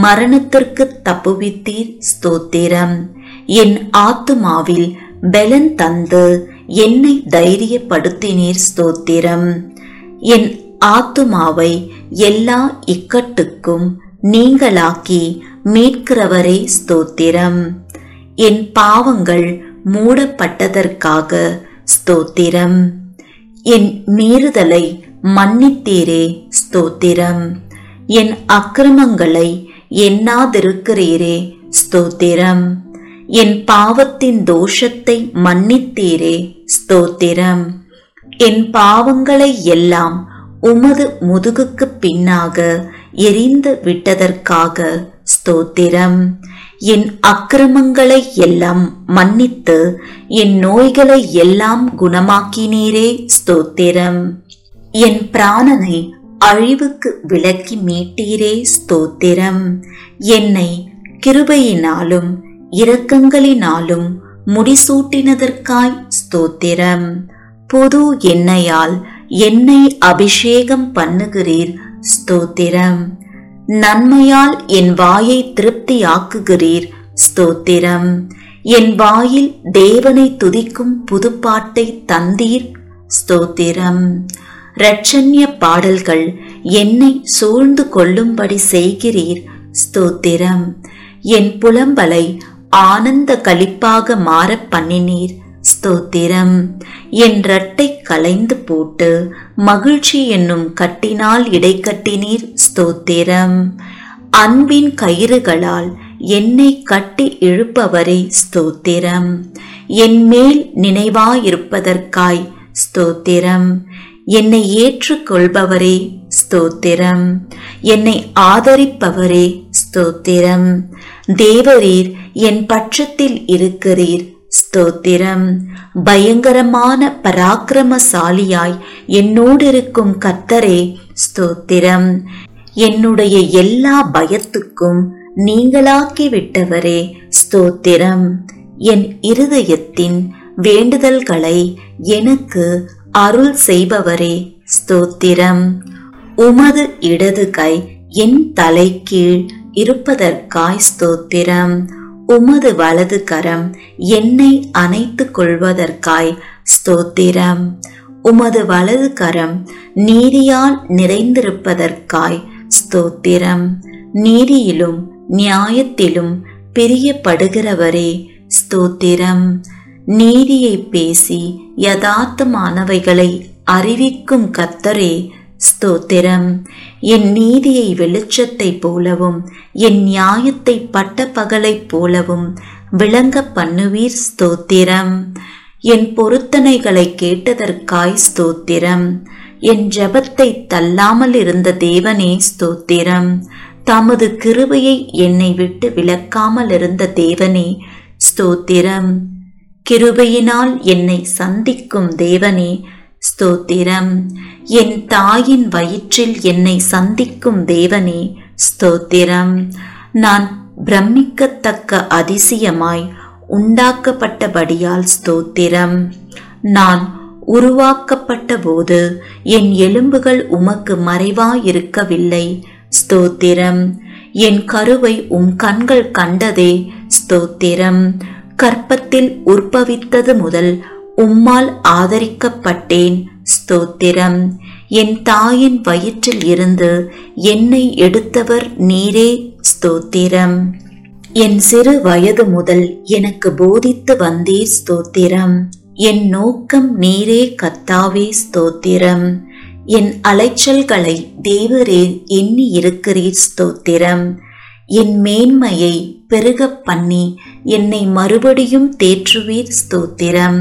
மரணத்திற்கு தப்புவித்தீர் ஸ்தோத்திரம். என் ஆத்துமாவில் பலன் தந்து என்னை தைரியப்படுத்தினீர் ஸ்தோத்திரம். என் ஆத்துமாவை எல்லா இக்கட்டுக்கும் நீங்களாக்கி மீட்கிறவரே ஸ்தோத்திரம். என் பாவங்கள் மூடப்பட்டதற்காக ஸ்தோத்திரம். என் மீறுதலை மன்னித்தீரே ஸ்தோத்திரம். என் அக்கிரமங்களை எண்ணாதிருக்கிறீரே ஸ்தோத்திரம். என் பாவத்தின் தோஷத்தை மன்னித்தீரே ஸ்தோத்திரம். என் பாவங்களை எல்லாம் உமது முதுகுக்கு பின்னாக எரிந்து விட்டதற்காக ஸ்தோத்திரம். என் அக்கிரமங்களை எல்லாம் மன்னித்து என் நோய்களை எல்லாம் குணமாக்கினீரே ஸ்தோத்திரம். என் பிராணனை அழிவுக்கு விலக்கி மீட்டீரே ஸ்தோத்திரம். என்னை கிருபையினாலும் இரக்கங்களினாலும் முடிசூட்டினதற்காய் ஸ்தோத்திரம். புது எண்ணெயால் என்னை அபிஷேகம் பண்ணுகிறீர் ஸ்தோத்திரம். நன்மையால் என் வாயை திருப்தியாக்குகிறீர் ஸ்தோத்திரம். என் வாயில் தேவனை துதிக்கும் புதுப்பாட்டை தந்தீர் ஸ்தோத்திரம். இரட்சண்ய பாடல்கள் என்னை சூழ்ந்து கொள்ளும்படி செய்கிறீர் ஸ்தோத்திரம். என் புலம்பலை ஆனந்த களிப்பாக மாற பண்ணினீர் ஸ்தோத்திரம். என் ரட்டை களைந்து போட்டு மகிழ்ச்சி என்னும் கட்டினால் இடை கட்டினீர் ஸ்தோத்திரம். அன்பின் கயிறுகளால் என்னை கட்டி இழுப்பவரே ஸ்தோத்திரம். என் மேல் நினைவாயிருப்பதற்காய் ஸ்தோத்திரம். என்னை ஏற்றுக்கொள்பவரே ஸ்தோத்திரம். என்னை ஆதரிப்பவரே ஸ்தோத்திரம். தேவரீர் என் பட்சத்தில் இருக்கிறீர் ஸ்தோத்திரம். பயங்கரமான பராக்கிரமசாலியாய் என்னோடு இருக்கும் கர்த்தரே ஸ்தோத்திரம். என்னுடைய எல்லா பயத்துக்கும் நீங்களாக்கி விட்டவரே ஸ்தோத்திரம். என் இருதயத்தின் வேண்டுதல்களை எனக்கு அருள் செய்பவரே ஸ்தோத்திரம். உமது இடது கை என் தலை கீழ் இருப்பதற்காய் ஸ்தோத்திரம். உமது வலது கரம் என்னை அணைத்துக் கொள்வதற்காய் ஸ்தோத்திரம். உமது வலது கரம் நீதியால் நிறைந்திருப்பதற்காய் ஸ்தோத்திரம். நீதியிலும் நியாயத்திலும் பிரியப்படுகிறவரே ஸ்தோத்திரம். நீதியை பேசி யதார்த்தமானவைகளை அறிவிக்கும் கர்த்தரே ஸ்தோத்திரம். என் நீதியை வெளிச்சத்தை போலவும் என் நியாயத்தை பட்ட பகலை போலவும் விளங்க பண்ணுவீர் ஸ்தோத்திரம். என் பொருத்தனைகளை கேட்டதற்காய் ஸ்தோத்திரம். என் ஜெபத்தை தள்ளாமல் இருந்த தேவனே ஸ்தோத்திரம். தமது கிருபையை என்னை விட்டு விலக்காமல் இருந்த தேவனே ஸ்தோத்திரம். கிருபையினால் என்னை சந்திக்கும் தேவனே ஸ்தோத்திரம். என் தாயின் வயிற்றில் என்னை சந்திக்கும் தேவனே ஸ்தோத்திரம். நான் பிரமிக்கத்தக்க அதிசயமாய் உண்டாக்கப்பட்டபடியால் ஸ்தோத்திரம். நான் உருவாக்கப்பட்ட போது என் எலும்புகள் உமக்கு மறைவாயிருக்கவில்லை ஸ்தோத்திரம். என் கருவை உம் கண்கள் கண்டதே ஸ்தோத்திரம். கற்பத்தில் உற்பவித்தது முதல் உம்மால் ஆதரிக்கப்பட்டேன் ஸ்தோத்திரம். என் தாயின் வயிற்றில் இருந்து என்னை எடுத்தவர் நீரே ஸ்தோத்திரம். என் சிறு வயது முதல் எனக்கு போதித்து வந்தீர் ஸ்தோத்திரம். என் நோக்கம் நீரே கர்த்தாவே ஸ்தோத்திரம். என் அலைச்சல்களை தேவரே எண்ணி இருக்கிறீர் ஸ்தோத்திரம். என் மேன்மையை பெருக பண்ணி என்னை மறுபடியும் தேற்றுவீர் ஸ்தோத்திரம்.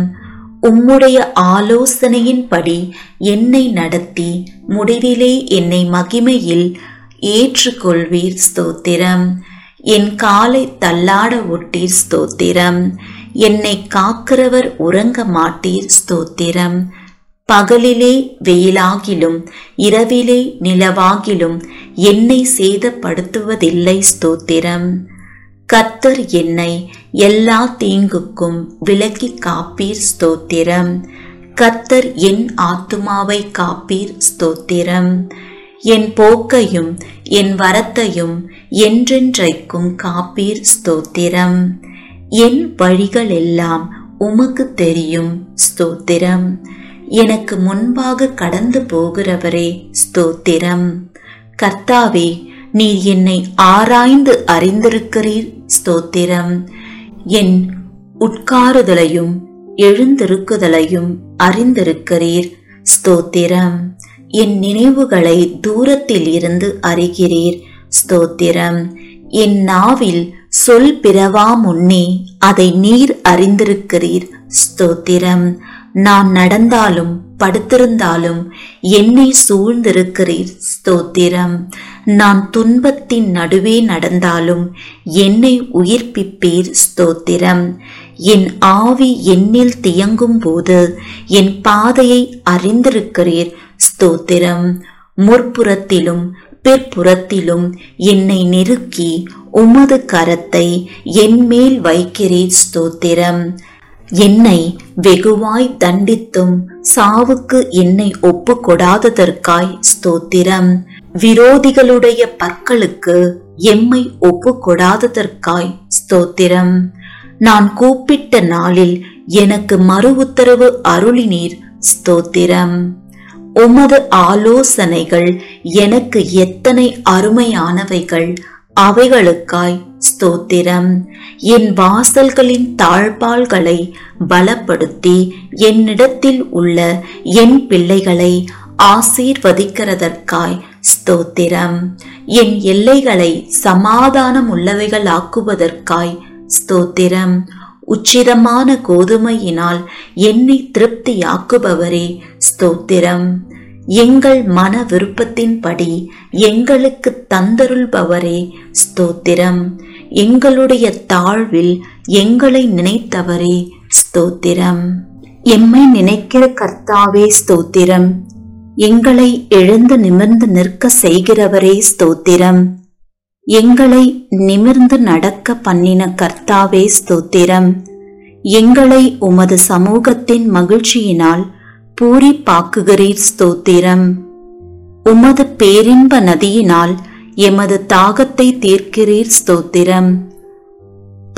உம்முடைய ஆலோசனையின்படி என்னை நடத்தி முடிவிலே என்னை மகிமையில் ஏற்றுக்கொள்வீர் ஸ்தோத்திரம். என் காலை தள்ளாட ஒட்டீர் ஸ்தோத்திரம். என்னை காக்கிறவர் உறங்க மாட்டீர் ஸ்தோத்திரம். பகலிலே வெயிலாகிலும் இரவிலே நிலவாகிலும் என்னை சேதப்படுத்துவதில்லை ஸ்தோத்திரம். கர்த்தர் என்னை எல்லா தீங்குக்கும் விலக்கி காப்பீர் ஸ்தோத்திரம். கர்த்தர் என் ஆத்துமாவை காப்பீர் ஸ்தோத்திரம். என் போக்கையும் என் வரத்தையும் என்றென்றைக்கும் காப்பீர் ஸ்தோத்திரம். என் வழிகள் எல்லாம் உமக்கு தெரியும் ஸ்தோத்திரம். எனக்கு முன்பாக கடந்து போகிறவரே ஸ்தோத்திரம். கர்த்தாவே, நீர் என்னை ஆராய்ந்து அறிந்திருக்கிறீர் ஸ்தோத்திரம். என் உட்காருதலையும் எழுந்திருக்குதலையும் அறிந்திருக்கிறீர் ஸ்தோத்திரம். என் நினைவுகளை தூரத்தில் இருந்து அறிகிறீர் ஸ்தோத்திரம். என் நாவில் சொல் பிறவா முன்னே அதை நீர் அறிந்திருக்கிறீர் ஸ்தோத்திரம். நான் நடந்தாலும் படுத்திருந்தாலும் என்னை சூழ்ந்திருக்கிறீர் ஸ்தோத்திரம். நான் துன்பத்தின் நடுவே நடந்தாலும் என்னை உயிர்ப்பிப்பீர் ஸ்தோத்திரம். என் ஆவி என்னில் தியங்கும் போது என் பாதையை அறிந்திருக்கிறீர் ஸ்தோத்திரம். முற்புறத்திலும் பிற்புறத்திலும் என்னை நெருக்கி உமது கரத்தை என் மேல் வைக்கிறீர் ஸ்தோத்திரம். என்னை வெகுவாய் தண்டித்தும் சாவுக்கு என்னை ஒப்பு கொடாததற்காய் ஸ்தோத்திரம். விரோதிகளுடைய பற்களுக்கு எம்மை ஒப்பு கொடாததற்காய் ஸ்தோத்திரம். நான் கூப்பிட்ட நாளில் எனக்கு மறு உத்தரவு அருளினீர் ஸ்தோத்திரம். உமது ஆலோசனைகள் எனக்கு எத்தனை அருமையானவைகள், அவைகளுக்காய் ஸ்தோத்திரம். என் வாசல்களின் தாழ்பால்களை பலப்படுத்தி என்னிடத்தில் உள்ள என் பிள்ளைகளை ஆசீர்வதிக்கிறதற்காய் ஸ்தோத்திரம். என் எல்லைகளை சமாதானம் உள்ளவைகளாக்குவதற்காய் ஸ்தோத்திரம். உச்சிதமான கோதுமையினால் என்னை திருப்தியாக்குபவரே ஸ்தோத்திரம். எங்கள் மன விருப்பத்தின்படி எங்களுக்கு தந்தருள்பவரே ஸ்தோத்திரம். எங்களுடைய தாழ்வில் எங்களை நினைத்தவரே ஸ்தோத்திரம். எம்மை நினைக்கிற கர்த்தாவே ஸ்தோத்திரம். எங்களை எழுந்து நிமிர்ந்து நிற்க செய்கிறவரே ஸ்தோத்திரம். எங்களை நிமிர்ந்து நடக்க பண்ணின கர்த்தாவே ஸ்தோத்திரம். எங்களை உமது சமூகத்தின் மகிழ்ச்சியினால் பூரிப்பாக்குகிறீர் ஸ்தோத்திரம். உமது பேரின்ப நதியினால் எமது தாகத்தை தீர்க்கிறீர் ஸ்தோத்திரம்.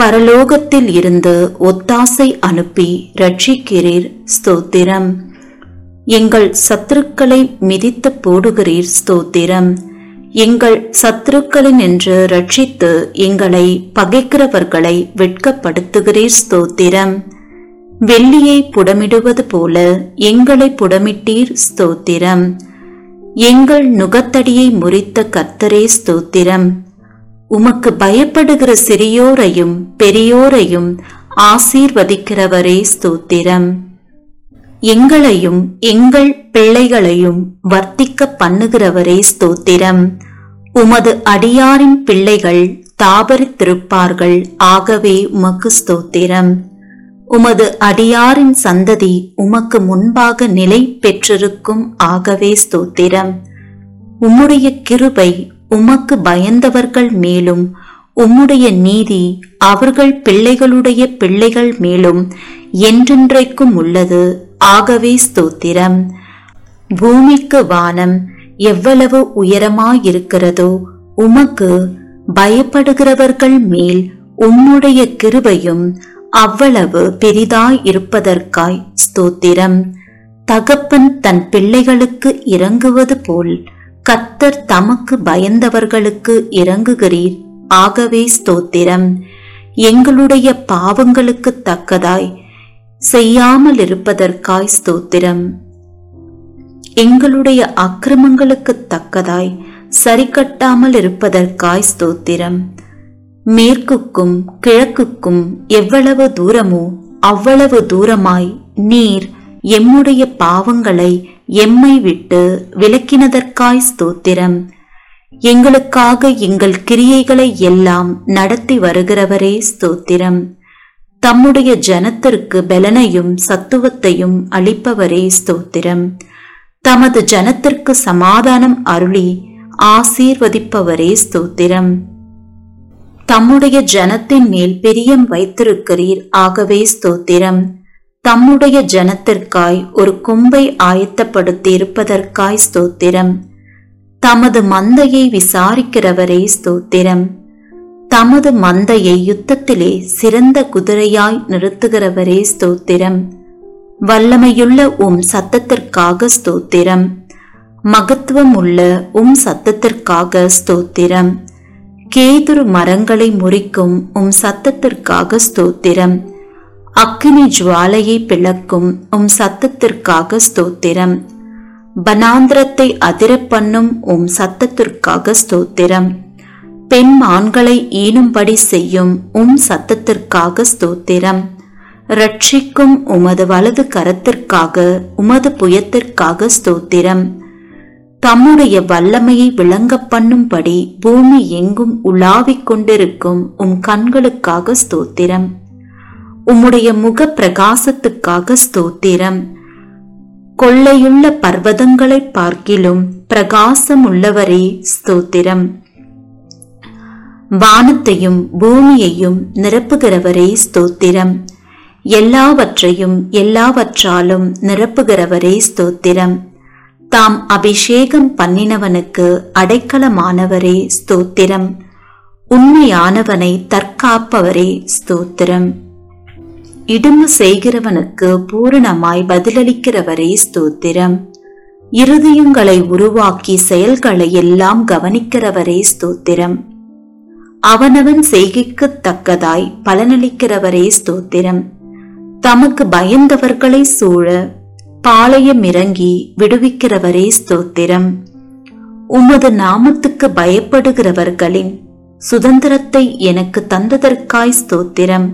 பரலோகத்தில் இருந்து ஒத்தாசை அனுப்பி ரட்சிக்கிறீர், ஸ்தோத்திரம். எங்கள் சத்துருக்களை மிதித்து போடுகிறீர், ஸ்தோத்திரம். எங்கள் சத்துருக்களினின்று ரட்சித்து எங்களை பகைக்கிறவர்களை வெட்கப்படுத்துகிறீர், ஸ்தோத்திரம். வெள்ளியை புடமிடுவது போல எங்களை புடமிட்டீர், ஸ்தோத்திரம். எங்கள் நுகத்தடியை முறித்த கர்த்தரே, ஸ்தோத்திரம். உமக்கு பயப்படுகிற சிறியோரையும் பெரியோரையும் ஆசீர்வதிக்கிறவரே, ஸ்தோத்திரம். எங்களையும் எங்கள் பிள்ளைகளையும் வர்த்திக்க பண்ணுகிறவரே, ஸ்தோத்திரம். உமது அடியாரின் பிள்ளைகள் தாபரித்திருப்பார்கள், ஆகவே உமக்கு ஸ்தோத்திரம். உமது அடியாரின் சந்ததி உமக்கு முன்பாக நிலை பெற்றிருக்கும், ஆகவே ஸ்தோத்திரம். உம்முடைய கிருபை உமக்கு பயந்தவர்கள் மேலும் உம்முடைய நீதி அவர்கள் பிள்ளைகளுடைய பிள்ளைகள் மேலும் என்றென்றைக்கும் உள்ளது, ஆகவே ஸ்தோத்திரம். பூமிக்கு வானம் எவ்வளவு உயரமாயிருக்கிறதோ உமக்கு பயப்படுகிறவர்கள் மேல் உம்முடைய கிருபையும் அவ்வளவு பெரிதாய் இருப்பதற்காய் ஸ்தோத்திரம். தகப்பன் தன் பிள்ளைகளுக்கு இறங்குவது போல் கர்த்தர் தமக்கு பயந்தவர்களுக்கு இறங்குகிறீர், ஆகவே ஸ்தோத்திரம். எங்களுடைய பாவங்களுக்கு தக்கதாய் செய்யாமல் இருப்பதற்காய் ஸ்தோத்திரம். எங்களுடைய அக்கிரமங்களுக்கு தக்கதாய் சரி கட்டாமல் இருப்பதற்காய் ஸ்தோத்திரம். மேற்குக்கும் கிழக்குக்கும் எவ்வளவு தூரமோ அவ்வளவு தூரமாய் நீர் எம்முடைய பாவங்களை எம்மை விட்டு விலக்கினதற்காய் ஸ்தோத்திரம். எங்களுக்காக எங்கள் கிரியைகளை எல்லாம் நடத்தி வருகிறவரே, ஸ்தோத்திரம். தம்முடைய ஜனத்திற்கு பலனையும் சத்துவத்தையும் அளிப்பவரே, ஸ்தோத்திரம். தமது ஜனத்திற்கு சமாதானம் அருளி ஆசீர்வதிப்பவரே, ஸ்தோத்திரம். தம்முடைய ஜனத்தின் மேல் பிரியம் வைத்திருக்கிறீர், ஆகவே ஸ்தோத்திரம். தம்முடைய ஜனத்திற்காய் ஒரு கொம்பை ஆயத்தப்படுத்தி இருப்பதற்காய் ஸ்தோத்திரம். தமது மந்தையை விசாரிக்கிறவரே, ஸ்தோத்திரம். தமது மந்தையை யுத்தத்திலே சிறந்த குதிரையாய் நிறுத்துகிறவரே, ஸ்தோத்திரம். வல்லமையுள்ள உம் சத்தத்திற்காக ஸ்தோத்திரம். மகத்துவம் உள்ள உம் சத்தத்திற்காக ஸ்தோத்திரம். கேதுரு மரங்களை முறிக்கும் உம் சத்தத்திற்காக ஸ்தோத்திரம். அக்கினி ஜுவாலையை பிளக்கும் உம் சத்தத்திற்காக ஸ்தோத்திரம். வனாந்திரத்தை அதிர பண்ணும் உம் சத்தத்திற்காக ஸ்தோத்திரம். பெண் ஆண்களை ஈனும்படி செய்யும் உம் சத்தத்திற்காக ஸ்தோத்திரம். ரட்சிக்கும் உமது வலது கரத்திற்காக உமது புயத்திற்காக ஸ்தோத்திரம். தம்முடைய வல்லமையை விளங்க பண்ணும்படி பூமி எங்கும் உலாவிக் கொண்டிருக்கும் உம் கண்களுக்காக ஸ்தோத்திரம். உம்முடைய முக பிரகாசத்துக்காக ஸ்தோத்திரம். கொள்ளையுள்ள பர்வதங்களை பார்க்கிலும் பிரகாசம் உள்ளவரே, ஸ்தோத்திரம். வானத்தையும் பூமியையும் நிரப்புகிறவரே, ஸ்தோத்திரம். எல்லாவற்றையும் எல்லாவற்றாலும் நிரப்புகிறவரே, ஸ்தோத்திரம். தாம் அபிஷேகம் பண்ணினவனுக்கு அடைக்கலமானவரே, ஸ்தோத்திரம். உண்மையானவனை தற்காப்பவரே, ஸ்தோத்திரம். இடும்பு செய்கிறவனுக்கு பூரணமாய் பதிலளிக்கிறவரே, ஸ்தோத்திரம். இருதயங்களை உருவாக்கி செயல்களை எல்லாம் கவனிக்கிறவரே, ஸ்தோத்திரம். அவனவன் செய்கைக்கு தக்கதாய் பலனளிக்கிறவரே, ஸ்தோத்திரம். தமக்கு பயந்தவர்களை சூழ பாளையம் இறங்கி விடுவிக்கிறவரே, ஸ்தோத்திரம். உமது நாமத்துக்கு பயப்படுகிறவர்களின் சுதந்திரத்தை எனக்கு தந்ததற்காய் ஸ்தோத்திரம்.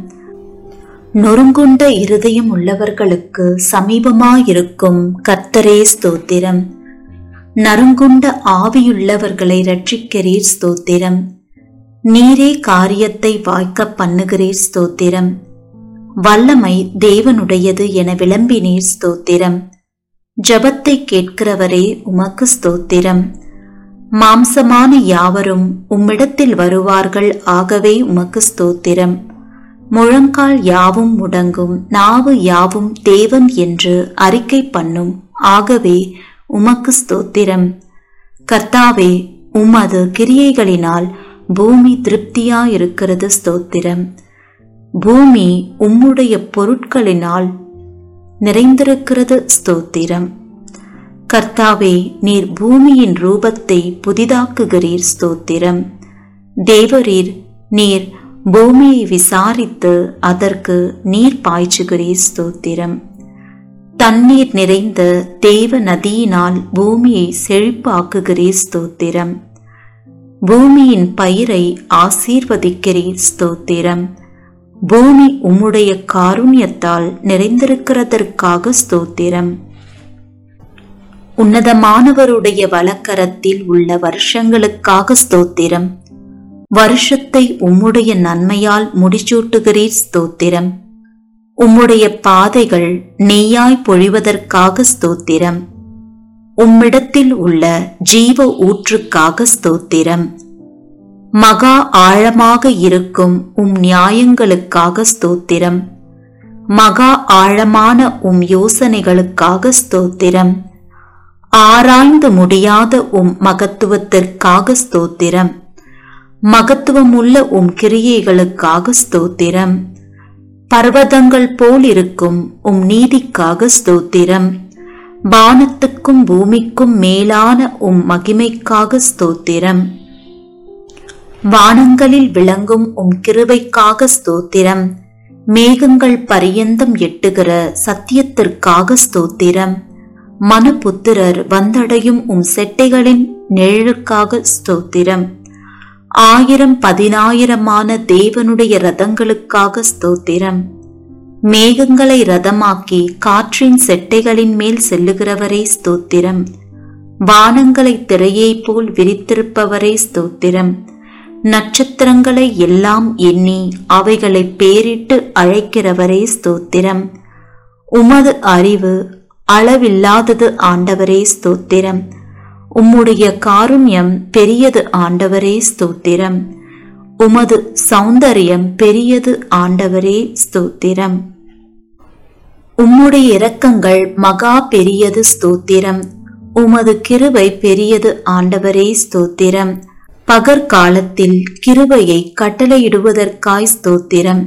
நொறுங்குண்ட இருதயம் உள்ளவர்களுக்கு சமீபமாயிருக்கும் கர்த்தரே, ஸ்தோத்திரம். நறுங்குண்ட ஆவியுள்ளவர்களை ரட்சிக்கிறீர், ஸ்தோத்திரம். நீரே காரியத்தை வாய்க்க பண்ணுகிறீர், ஸ்தோத்திரம். வல்லமை தேவனுடையது என விளம்பினீர், ஸ்தோத்திரம். ஜபத்தை கேட்கிறவரே, உமக்கு ஸ்தோத்திரம். மாம்சமான யாவரும் உம்மிடத்தில் வருவார்கள், ஆகவே உமக்கு ஸ்தோத்திரம். முழங்கால் யாவும் முடங்கும், நாவு யாவும் தேவன் என்று அறிக்கை பண்ணும், ஆகவே உமக்கு ஸ்தோத்திரம். கர்த்தாவே, உமது கிரியைகளினால் பூமி திருப்தியாயிருக்கிறது, ஸ்தோத்திரம். பூமி உம்முடைய பொருட்களினால் நிறைந்திருக்கிறது. ஸ்தோத்திரம். கர்த்தாவே, நீர் பூமியின் ரூபத்தை புதிதாக்குகிறீர். ஸ்தோத்திரம். தேவரீர், நீர் பூமியை விசாரித்து அதற்கு நீர் பாய்ச்சுகிறீர். ஸ்தோத்திரம். தண்ணீர் நிறைந்த தேவ நதியினால் பூமியை செழிப்பாக்குகிறீர். ஸ்தோத்திரம். பூமியின் பயிரை ஆசீர்வதிக்கிறீர். ஸ்தோத்திரம். பூமி உம்முடைய காருண்யத்தால் நிறைந்திருக்கிறதற்காக ஸ்தோத்திரம். உன்னதமானவருடைய வலக்கரத்தில் உள்ள வருஷங்களுக்காக ஸ்தோத்திரம். வருஷத்தை உம்முடைய நன்மையால் முடிச்சூட்டுகிறீர். ஸ்தோத்திரம். உம்முடைய பாதைகள் நெய்யாய் பொழிவதற்காக ஸ்தோத்திரம். உம்மிடத்தில் உள்ள ஜீவ ஊற்றுக்காக ஸ்தோத்திரம். மகா ஆழமாக இருக்கும் உம் நியாயங்களுக்காக ஸ்தோத்திரம். மகா ஆழமான உம் யோசனைகளுக்காக ஸ்தோத்திரம். ஆராய்ந்து முடியாத உம் மகத்துவத்திற்காக ஸ்தோத்திரம். மகத்துவமுள்ள உம் கிரியைகளுக்காக ஸ்தோத்திரம். பர்வதங்கள் போல் இருக்கும் உம் நீதிக்காக ஸ்தோத்திரம். வானத்துக்கும் பூமிக்கும் மேலான உம் மகிமைக்காக ஸ்தோத்திரம். வானங்களில் விளங்கும் உம் கிருபைக்காக ஸ்தோத்திரம். மேகங்கள் பரியந்தம் எட்டுகிற சத்தியத்திற்காக ஸ்தோத்திரம். மனுபுத்திரர் வந்தடையும் உம் செட்டைகளின் நிழலுக்காக ஸ்தோத்திரம். 1000 10,000ஆன தேவனுடைய ரதங்களுக்காக ஸ்தோத்திரம். மேகங்களை ரதமாக்கி காற்றின் செட்டைகளின் மேல் செல்லுகிறவரே ஸ்தோத்திரம். வானங்களை திரையை போல் விரித்திருப்பவரே ஸ்தோத்திரம். நட்சத்திரங்களை எல்லாம் எண்ணி அவைகளை பேரிட்டு அழைக்கிறவரே ஸ்தோத்திரம். உமது அறிவு அளவில்லாதது ஆண்டவரே ஸ்தோத்திரம். உம்முடைய காருண்யம் பெரியது ஆண்டவரே ஸ்தோத்திரம். உமது சௌந்தரியம் பெரியது ஆண்டவரே ஸ்தோத்திரம். உம்முடைய இரக்கங்கள் மகா பெரியது ஸ்தோத்திரம். உமது கிருபை பெரியது ஆண்டவரே ஸ்தோத்திரம். பகற்காலத்தில் கிருபையை கட்டளையிடுவதற்காய் ஸ்தோத்திரம்.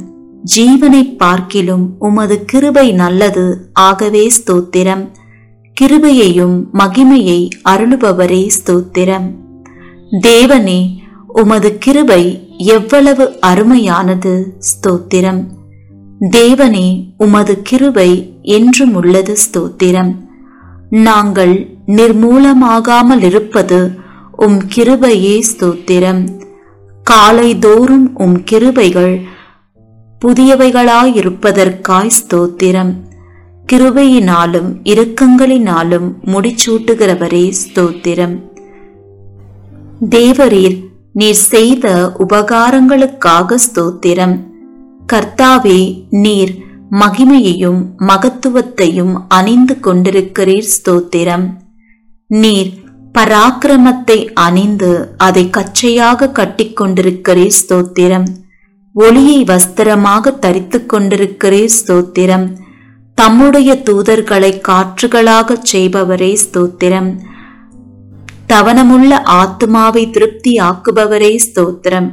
ஜீவனை பார்க்கிலும் உமது கிருபை நல்லது, ஆகவே ஸ்தோத்திரம். கிருபையையும் மகிமையை அருளுபவரே ஸ்தோத்திரம். தேவனே, உமது கிருபை எவ்வளவு அருமையானது ஸ்தோத்திரம். தேவனே, உமது கிருபை என்றும் உள்ளது ஸ்தோத்திரம். நாங்கள் நிர்மூலமாகாமல் இருப்பது உம் கிருபையே ஸ்தோத்திரம். காலை தோறும் உம் கிருபைகள் புதியவைகளாயிருப்பதற்காய் ஸ்தோத்திரம். கிருபையினாலும் இரக்கங்களினாலும் முடிச்சூட்டுகிறவரே ஸ்தோத்திரம். தேவரீர், நீர் செய்த உபகாரங்களுக்காக ஸ்தோத்திரம். கர்த்தாவே, நீர் மகிமையையும் மகத்துவத்தையும் அணிந்து கொண்டிருக்கிறீர் ஸ்தோத்திரம். நீர் பராக்கிரமத்தை அணிந்து அதை கச்சையாக கட்டிக்கொண்டிருக்கிறீர் ஸ்தோத்திரம். ஒளியை வஸ்திரமாக தரித்து கொண்டிருக்கிறீர் ஸ்தோத்திரம். தம்முடைய தூதர்களை காற்றுகளாகச் செய்பவரே ஸ்தோத்திரம். தவனமுள்ள ஆத்துமாவை திருப்தியாக்குபவரே ஸ்தோத்திரம்.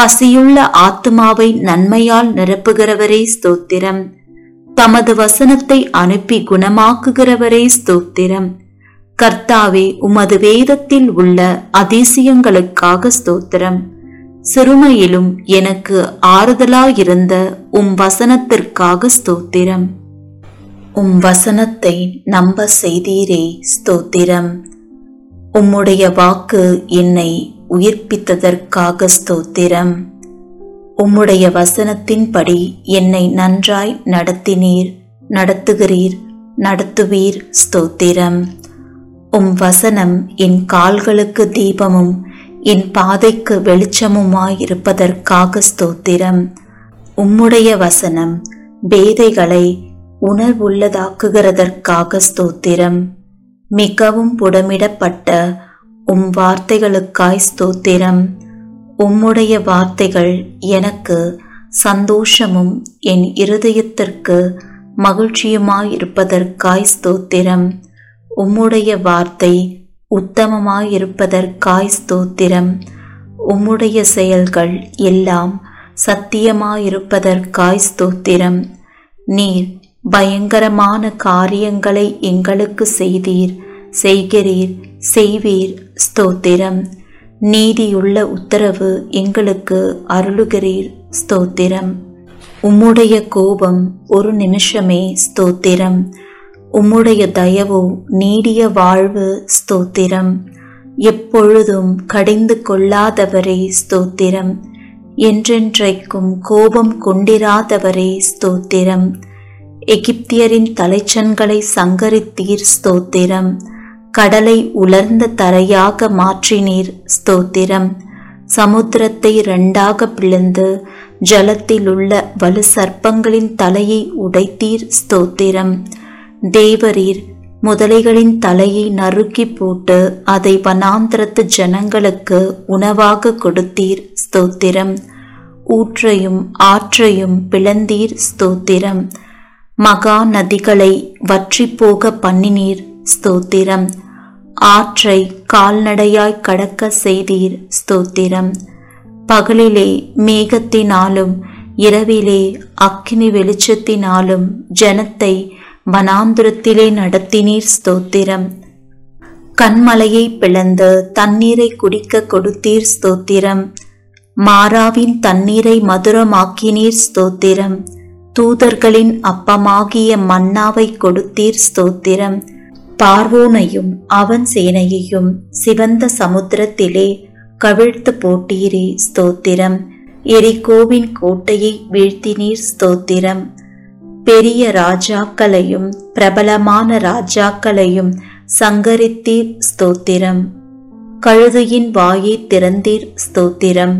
பசியுள்ள ஆத்துமாவை நன்மையால் நிரப்புகிறவரே ஸ்தோத்திரம். தமது வசனத்தை அனுப்பி குணமாக்குகிறவரே ஸ்தோத்திரம். கர்த்தாவே, உமது வேதத்தில் உள்ள அதிசயங்களுக்காக ஸ்தோத்திரம். சிறுமையிலும் எனக்கு ஆறுதலாயிருந்த உம் வசனத்திற்காக ஸ்தோத்திரம். உம் வசனத்தை நம்ப செய்தீரே ஸ்தோத்திரம். உம்முடைய வாக்கு என்னை உயிர்ப்பித்ததற்காக ஸ்தோத்திரம். உம்முடைய வசனத்தின்படி என்னை நன்றாய் நடத்தினீர், நடத்துகிறீர், நடத்துவீர் ஸ்தோத்திரம். உம் வசனம் என் கால்களுக்கு தீபமும் என் பாதைக்கு வெளிச்சமுமாயிருப்பதற்காக ஸ்தோத்திரம். உம்முடைய வசனம் பேதைகளை உணர்வுள்ளதாக்குகிறதற்காக ஸ்தோத்திரம். மிகவும் புடமிடப்பட்ட உம் வார்த்தைகளுக்காய் ஸ்தோத்திரம். உம்முடைய வார்த்தைகள் எனக்கு சந்தோஷமும் என் இருதயத்திற்கு மகிழ்ச்சியுமாயிருப்பதற்காய் ஸ்தோத்திரம். உம்முடைய வார்த்தை உத்தமமாயிருப்பதற்காய் ஸ்தோத்திரம். உம்முடைய செயல்கள் எல்லாம் சத்தியமாயிருப்பதற்காய் ஸ்தோத்திரம். நீர் பயங்கரமான காரியங்களை எங்களுக்கு செய்தீர், செய்கிறீர், செய்வீர். ஸ்தோத்திரம். நீதியுள்ள உத்தரவு எங்களுக்கு அருளுகிறீர். ஸ்தோத்திரம். உம்முடைய கோபம் ஒரு நிமிஷமே. ஸ்தோத்திரம். உம்முடைய தயவு நீடிய வாழ்வு. ஸ்தோத்திரம். எப்பொழுதும் கடிந்து கொள்ளாதவரே ஸ்தோத்திரம். என்றென்றைக்கும் கோபம் கொண்டிராதவரே ஸ்தோத்திரம். எகிப்தியரின் தலைச்சன்களை சங்கரித்தீர். ஸ்தோத்திரம். கடலை உலர்ந்த தரையாக மாற்றினீர். ஸ்தோத்திரம். சமுத்திரத்தை இரண்டாக பிளந்து ஜலத்திலுள்ள வலு சர்ப்பங்களின் தலையை உடைத்தீர். ஸ்தோத்திரம். தேவரீர் முதலைகளின் தலையை நறுக்கி போட்டு அதை வனாந்திரத்து ஜனங்களுக்கு உணவாக கொடுத்தீர். ஸ்தோத்திரம். ஊற்றையும் ஆற்றையும் பிளந்தீர். ஸ்தோத்திரம். மகா நதிகளை வற்றி போக பண்ணினீர். ஸ்தோத்திரம். ஆற்றை கால்நடையாய் கடக்க செய்தீர். ஸ்தோத்திரம். பகலிலே மேகத்தினாலும் இரவிலே அக்கினி வெளிச்சத்தினாலும் ஜனத்தை வனாந்திரத்திலே நடத்தினீர். ஸ்தோத்திரம். கண்மலையை பிளந்து தண்ணீரை குடிக்க கொடுத்தீர். ஸ்தோத்திரம். மாராவின் தண்ணீரை மதுரமாக்கினீர். ஸ்தோத்திரம். தூதர்களின் அப்பமாகிய மன்னாவை கொடுத்தீர். ஸ்தோத்திரம். பார்வோனையும் அவன் சேனையையும் சிவந்த சமுத்திரத்திலே கவிழ்த்து போட்டீரே. ஸ்தோத்திரம். எரிகோவின் கோட்டையை வீழ்த்தினீர். ஸ்தோத்திரம். பெரிய ராஜாக்களையும் பிரபலமான ராஜாக்களையும் சங்கரித்தீர். ஸ்தோத்திரம். கழுதையின் வாயை திறந்தீர். ஸ்தோத்திரம்.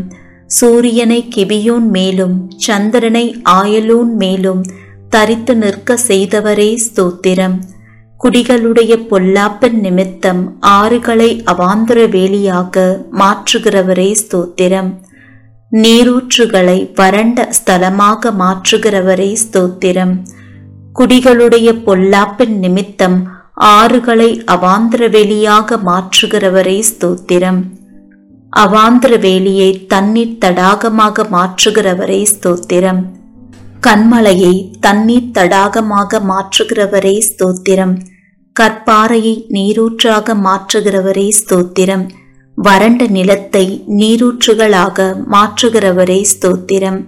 சூரியனை கிபியோன் மேலும் சந்திரனை ஆயலூன் மேலும் தரித்து நிற்க செய்தவரே ஸ்தோத்திரம். குடிகளுடைய பொல்லாப்பின் நிமித்தம் ஆறுகளை அவாந்திர வேலியாக மாற்றுகிறவரே ஸ்தோத்திரம். நீரூற்றுகளை வறண்ட ஸ்தலமாக மாற்றுகிறவரே ஸ்தோத்திரம். குடிகளுடைய பொல்லாப்பின் நிமித்தம் ஆறுகளை அவாந்திர வேலியாக மாற்றுகிறவரே ஸ்தோத்திரம். அவாந்திர வேலியை தண்ணீர் தடாகமாக மாற்றுகிறவரே ஸ்தோத்திரம். கண்மலையை தண்ணீர் தடாகமாக மாற்றுகிறவரே ஸ்தோத்திரம். கற்பாறையை நீரூற்றாக மாற்றுகிறவரே ஸ்தோத்திரம். வறண்ட நிலத்தை நீரூற்றுகளாக மாற்றுகிறவரே ஸ்தோத்திரம்.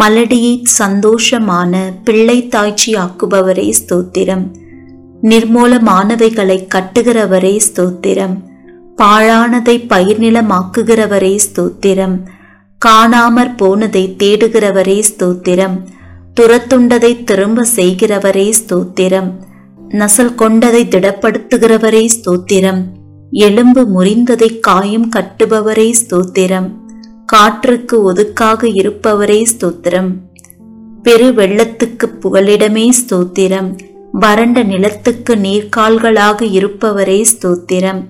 மலடியை சந்தோஷமான பிள்ளை தாய்ச்சி ஆக்குபவரே ஸ்தோத்திரம். நிர்மூலமானவைகளை கட்டுகிறவரே ஸ்தோத்திரம். பாழானதை பயிர்நிலமாக்குகிறவரே ஸ்தோத்திரம். காணாமற் போனதை தேடுகிறவரே ஸ்தோத்திரம். துரத்துண்டதை திரும்ப செய்கிறவரே ஸ்தோத்திரம். நசல் கொண்டதை திடப்படுத்துகிறவரே ஸ்தோத்திரம். எலும்பு முறிந்ததை காயம் கட்டுபவரே ஸ்தோத்திரம். காற்றுக்கு ஒதுக்காக இருப்பவரே ஸ்தோத்திரம். பெரு வெள்ளத்துக்கு புகலிடமே ஸ்தோத்திரம். வறண்ட நிலத்துக்கு நீர்கால்களாக இருப்பவரே ஸ்தோத்திரம்.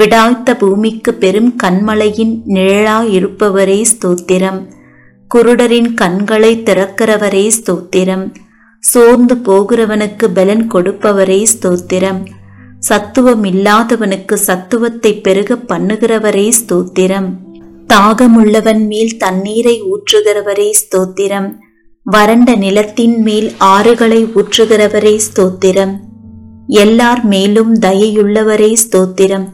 விடாய்த்த பூமிக்கு பெரும் கண்மலையின் நிழலாயிருப்பவரே ஸ்தோத்திரம். குருடரின் கண்களை திறக்கிறவரே ஸ்தோத்திரம். சோர்ந்து போகிறவனுக்கு பலன் கொடுப்பவரே ஸ்தோத்திரம். சத்துவம் இல்லாதவனுக்கு சத்துவத்தை பெருக பண்ணுகிறவரே ஸ்தோத்திரம். தாகமுள்ளவன் மேல் தண்ணீரை ஊற்றுகிறவரே ஸ்தோத்திரம். வறண்ட நிலத்தின் மேல் ஆறுகளை ஊற்றுகிறவரே ஸ்தோத்திரம். எல்லார் மேலும் தயையுள்ளவரே ஸ்தோத்திரம்.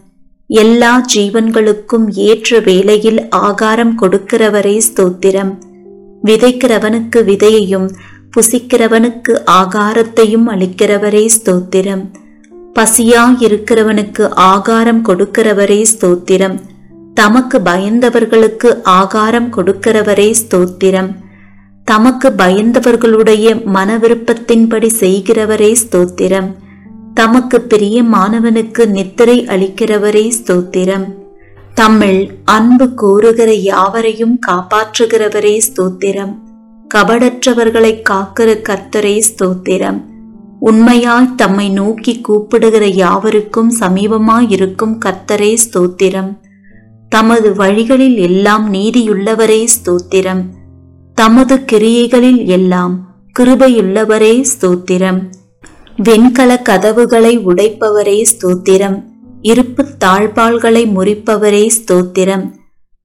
எல்லா ஜீவன்களுக்கும் ஏற்ற வேளையில் ஆகாரம் கொடுக்கிறவரே ஸ்தோத்திரம். விதைக்கிறவனுக்கு விதையையும் புசிக்கிறவனுக்கு ஆகாரத்தையும் அளிக்கிறவரே ஸ்தோத்திரம். பசியாயிருக்கிறவனுக்கு ஆகாரம் கொடுக்கிறவரே ஸ்தோத்திரம். தமக்கு பயந்தவர்களுக்கு ஆகாரம் கொடுக்கிறவரே ஸ்தோத்திரம். தமக்கு பயந்தவர்களுடைய மன விருப்பத்தின்படி செய்கிறவரே ஸ்தோத்திரம். தமக்கு பிரியமானவனுக்கு நித்திரை அளிக்கிறவரே ஸ்தோத்திரம். தம்மில் அன்பு கூறுகிற யாவரையும் காப்பாற்றுகிறவரே ஸ்தோத்திரம். கபடற்றவர்களை காக்கிற கர்த்தரே ஸ்தோத்திரம். உண்மையாய் தம்மை நோக்கி கூப்பிடுகிற யாவருக்கும் சமீபமாயிருக்கும் கர்த்தரே ஸ்தோத்திரம். தமது வழிகளில் எல்லாம் நீதியுள்ளவரே ஸ்தோத்திரம். தமது கிரியைகளில் எல்லாம் கிருபையுள்ளவரே ஸ்தோத்திரம். வெண்கல கதவுகளை உடைப்பவரே ஸ்தோத்திரம். இருப்பு தாழ்பால்களை முறிப்பவரே ஸ்தோத்திரம்.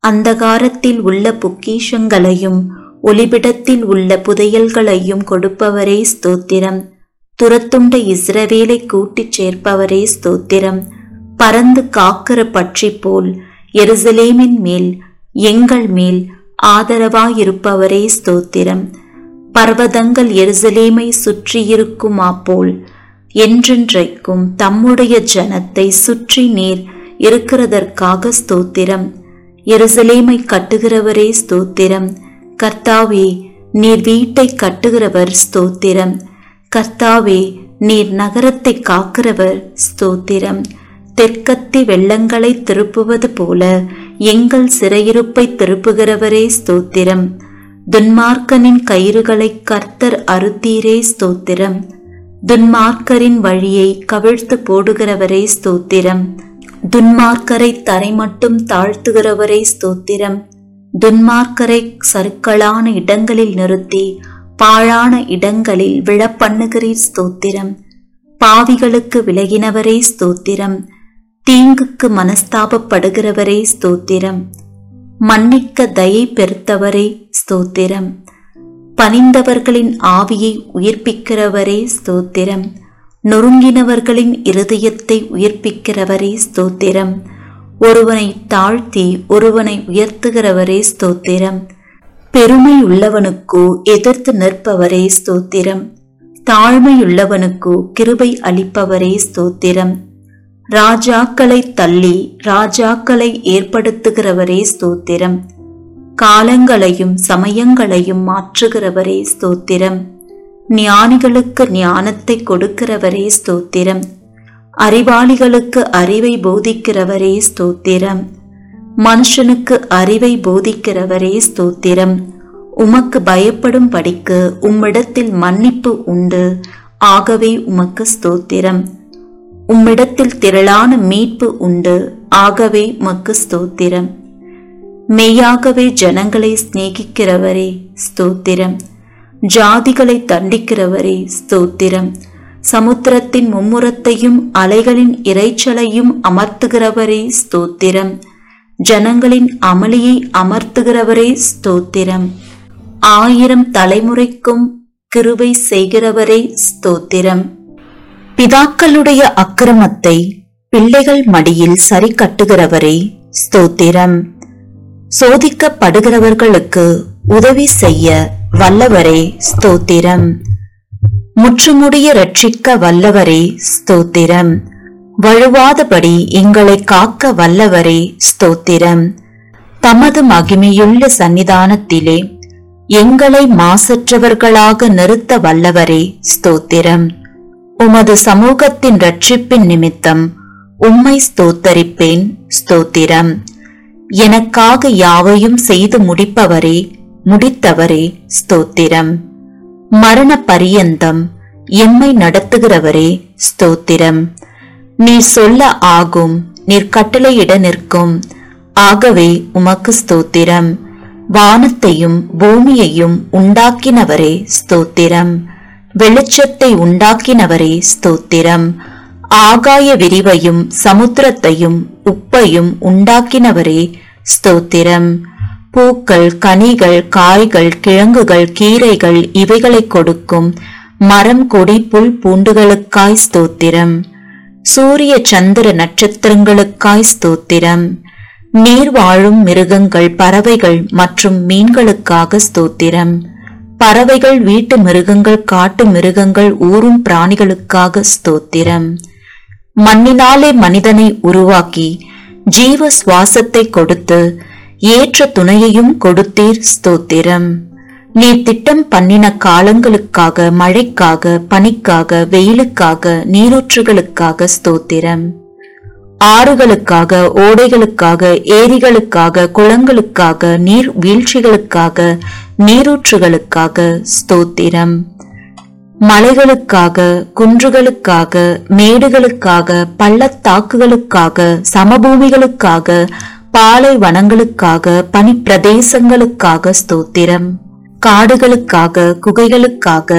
அந்தகாரத்தில் உள்ள பொக்கிஷங்களையும் ஒளிபிடத்தில் உள்ள புதையல்களையும் கொடுப்பவரே ஸ்தோத்திரம். துரத்துண்ட இஸ்ரவேலை கூட்டிச் சேர்ப்பவரே ஸ்தோத்திரம். பறந்து காக்கிற பட்சி போல் எருசலேமின் மேல் எங்கள் மேல் ஆதரவாயிருப்பவரே ஸ்தோத்திரம். பர்வதங்கள் எருசலேமை சுற்றியிருக்குமா போல் என்றென்றைக்கும் தம்முடைய ஜனத்தை சுற்றி நீர் இருக்கிறதற்காக ஸ்தோத்திரம். எருசலேமை கட்டுகிறவரே ஸ்தோத்திரம். கர்த்தாவே, நீர் வீட்டை கட்டுகிறவர் ஸ்தோத்திரம். கர்த்தாவே, நீர் நகரத்தை காக்கிறவர் ஸ்தோத்திரம். தெற்கத்தி வெள்ளங்களை திருப்புவது போல எங்கள் சிறையிருப்பை திருப்புகிறவரே ஸ்தோத்திரம். துன்மார்க்கனின் கயிறுகளை கர்த்தர் அறுத்தீரே ஸ்தோத்திரம். துன்மார்க்கரின் வழியை கவிழ்த்து போடுகிறவரே ஸ்தோத்திரம். துன்மார்க்கரை தரை மட்டும் தாழ்த்துகிறவரே ஸ்தோத்திரம். துன்மார்க்கரை சருக்களான இடங்களில் நிறுத்தி பாழான இடங்களில் விழப்பண்ணுகிறீர் ஸ்தோத்திரம். பாவிகளுக்கு விலகினவரே ஸ்தோத்திரம். தீங்குக்கு மனஸ்தாபப்படுகிறவரே ஸ்தோத்திரம். மன்னிக்க தயை பெருத்தவரே ஸ்தோத்திரம். பணிந்தவர்களின் ஆவியை உயிர்ப்பிக்கிறவரே ஸ்தோத்திரம். நொறுங்கினவர்களின் இருதயத்தை உயிர்ப்பிக்கிறவரே ஸ்தோத்திரம். ஒருவனை தாழ்த்தி ஒருவனை உயர்த்துகிறவரே ஸ்தோத்திரம். பெருமை உள்ளவனுக்கு எதிர்த்து நிற்பவரே ஸ்தோத்திரம். தாழ்மையுள்ளவனுக்கு கிருபை அளிப்பவரே ஸ்தோத்திரம். ராஜாக்களை தள்ளி ராஜாக்களை ஏற்படுத்துகிறவரே ஸ்தோத்திரம். காலங்களையும் சமயங்களையும் மாற்றுகிறவரே ஸ்தோத்திரம். ஞானிகளுக்கு ஞானத்தை கொடுக்கிறவரே ஸ்தோத்திரம். அறிவாளிகளுக்கு அறிவை போதிக்கிறவரே ஸ்தோத்திரம். மனுஷனுக்கு அறிவை போதிக்கிறவரே ஸ்தோத்திரம். உமக்கு பயப்படும் படிக்கு உம்மிடத்தில் மன்னிப்பு உண்டு, ஆகவே உமக்கு ஸ்தோத்திரம். உம்மிடத்தில் திரளான மீட்பு உண்டு, ஆகவே உமக்கு ஸ்தோத்திரம். மெய்யாகவே ஜனங்களை சிநேகிக்கிறவரே ஸ்தோத்திரம். ஜாதிகளை தண்டிக்கிறவரே ஸ்தோத்திரம். சமுத்திரத்தின் மும்முரத்தையும் அலைகளின் இரைச்சலையும் அமர்த்துகிறவரே ஸ்தோத்திரம். ஜனங்களின் அமளியை அமர்த்துகிறவரே ஸ்தோத்திரம். 1000 தலைமுறைக்கும் கிருபை செய்கிறவரே ஸ்தோத்திரம். பிதாக்களுடைய அக்கிரமத்தை பிள்ளைகள் மடியில் சரி கட்டுகிறவரே ஸ்தோத்திரம். சோதிக்கப்படுகிறவர்களுக்கு உதவி செய்ய வல்லவரே ஸ்தோத்திரம். முற்றுமுடிய ரட்சிக்க வல்லவரே ஸ்தோத்திரம். வழுவாதபடி எங்களை காக்க வல்லவரே ஸ்தோத்திரம். தமது மகிமையுள்ள சன்னிதானத்திலே எங்களை மாசற்றவர்களாக நிறுத்த வல்லவரே ஸ்தோத்திரம். உமது சமூகத்தின் ரட்சிப்பின் நிமித்தம் உம்மை ஸ்தோத்தரிப்பேன் ஸ்தோத்திரம். எனக்காக யாவையும் செய்து முடிப்பவரே முடித்தவரே ஸ்தோத்திரம். மரண பரியந்தம் எம்மை நடத்துகிறவரே ஸ்தோத்திரம். நீர் சொல்ல ஆகும், நீர் கட்டளையிட நிற்கும், ஆகவே உமக்கு ஸ்தோத்திரம். வானத்தையும் பூமியையும் உண்டாக்கினவரே ஸ்தோத்திரம். வெளிச்சத்தை உண்டாக்கினவரே ஸ்தோத்திரம். ஆகாய விரிவையும் சமுத்திரத்தையும் உப்பையும் உண்டாக்கினவரே ஸ்தோத்திரம். பூக்கள், கனிகள், காய்கள், கிழங்குகள், கீரைகள் இவைகளை கொடுக்கும் மரம், கொடி, புல், பூண்டுகளுக்காய் ஸ்தோத்திரம். சூரிய சந்திர நட்சத்திரங்களுக்காய் ஸ்தோத்திரம். நீர் வாழும் மிருகங்கள், பறவைகள் மற்றும் மீன்களுக்காக ஸ்தோத்திரம். பறவைகள், வீட்டு மிருகங்கள், காட்டு மிருகங்கள், ஊரும் பிராணிகளுக்காக ஸ்தோத்திரம். மண்ணினாலே மனிதனை உருவாக்கி ஜீவ சுவாசத்தை கொடுத்து ஏற்ற துணையையும் கொடுத்தீர் ஸ்தோத்திரம். நீ திட்டம் பண்ணின காலங்களுக்காக, மழைக்காக, பனிக்காக, வெயிலுக்காக, நீரூற்றுகளுக்காக ஸ்தோத்திரம். ஆறுகளுக்காக, ஓடைகளுக்காக, ஏரிகளுக்காக, குளங்களுக்காக, நீர் வீழ்ச்சிகளுக்காக, நீரூற்றுகளுக்காக ஸ்தோத்திரம். மலைகளுக்காக, குன்றுகளுக்காக, மேடுகளுக்காக, பள்ளத்தாக்குகளுக்காக, சமபூமிகளுக்காக, பாலைவனங்களுக்காக, பனிப்பிரதேசங்களுக்காக ஸ்தோத்திரம். காடுகளுக்காக, குகைகளுக்காக,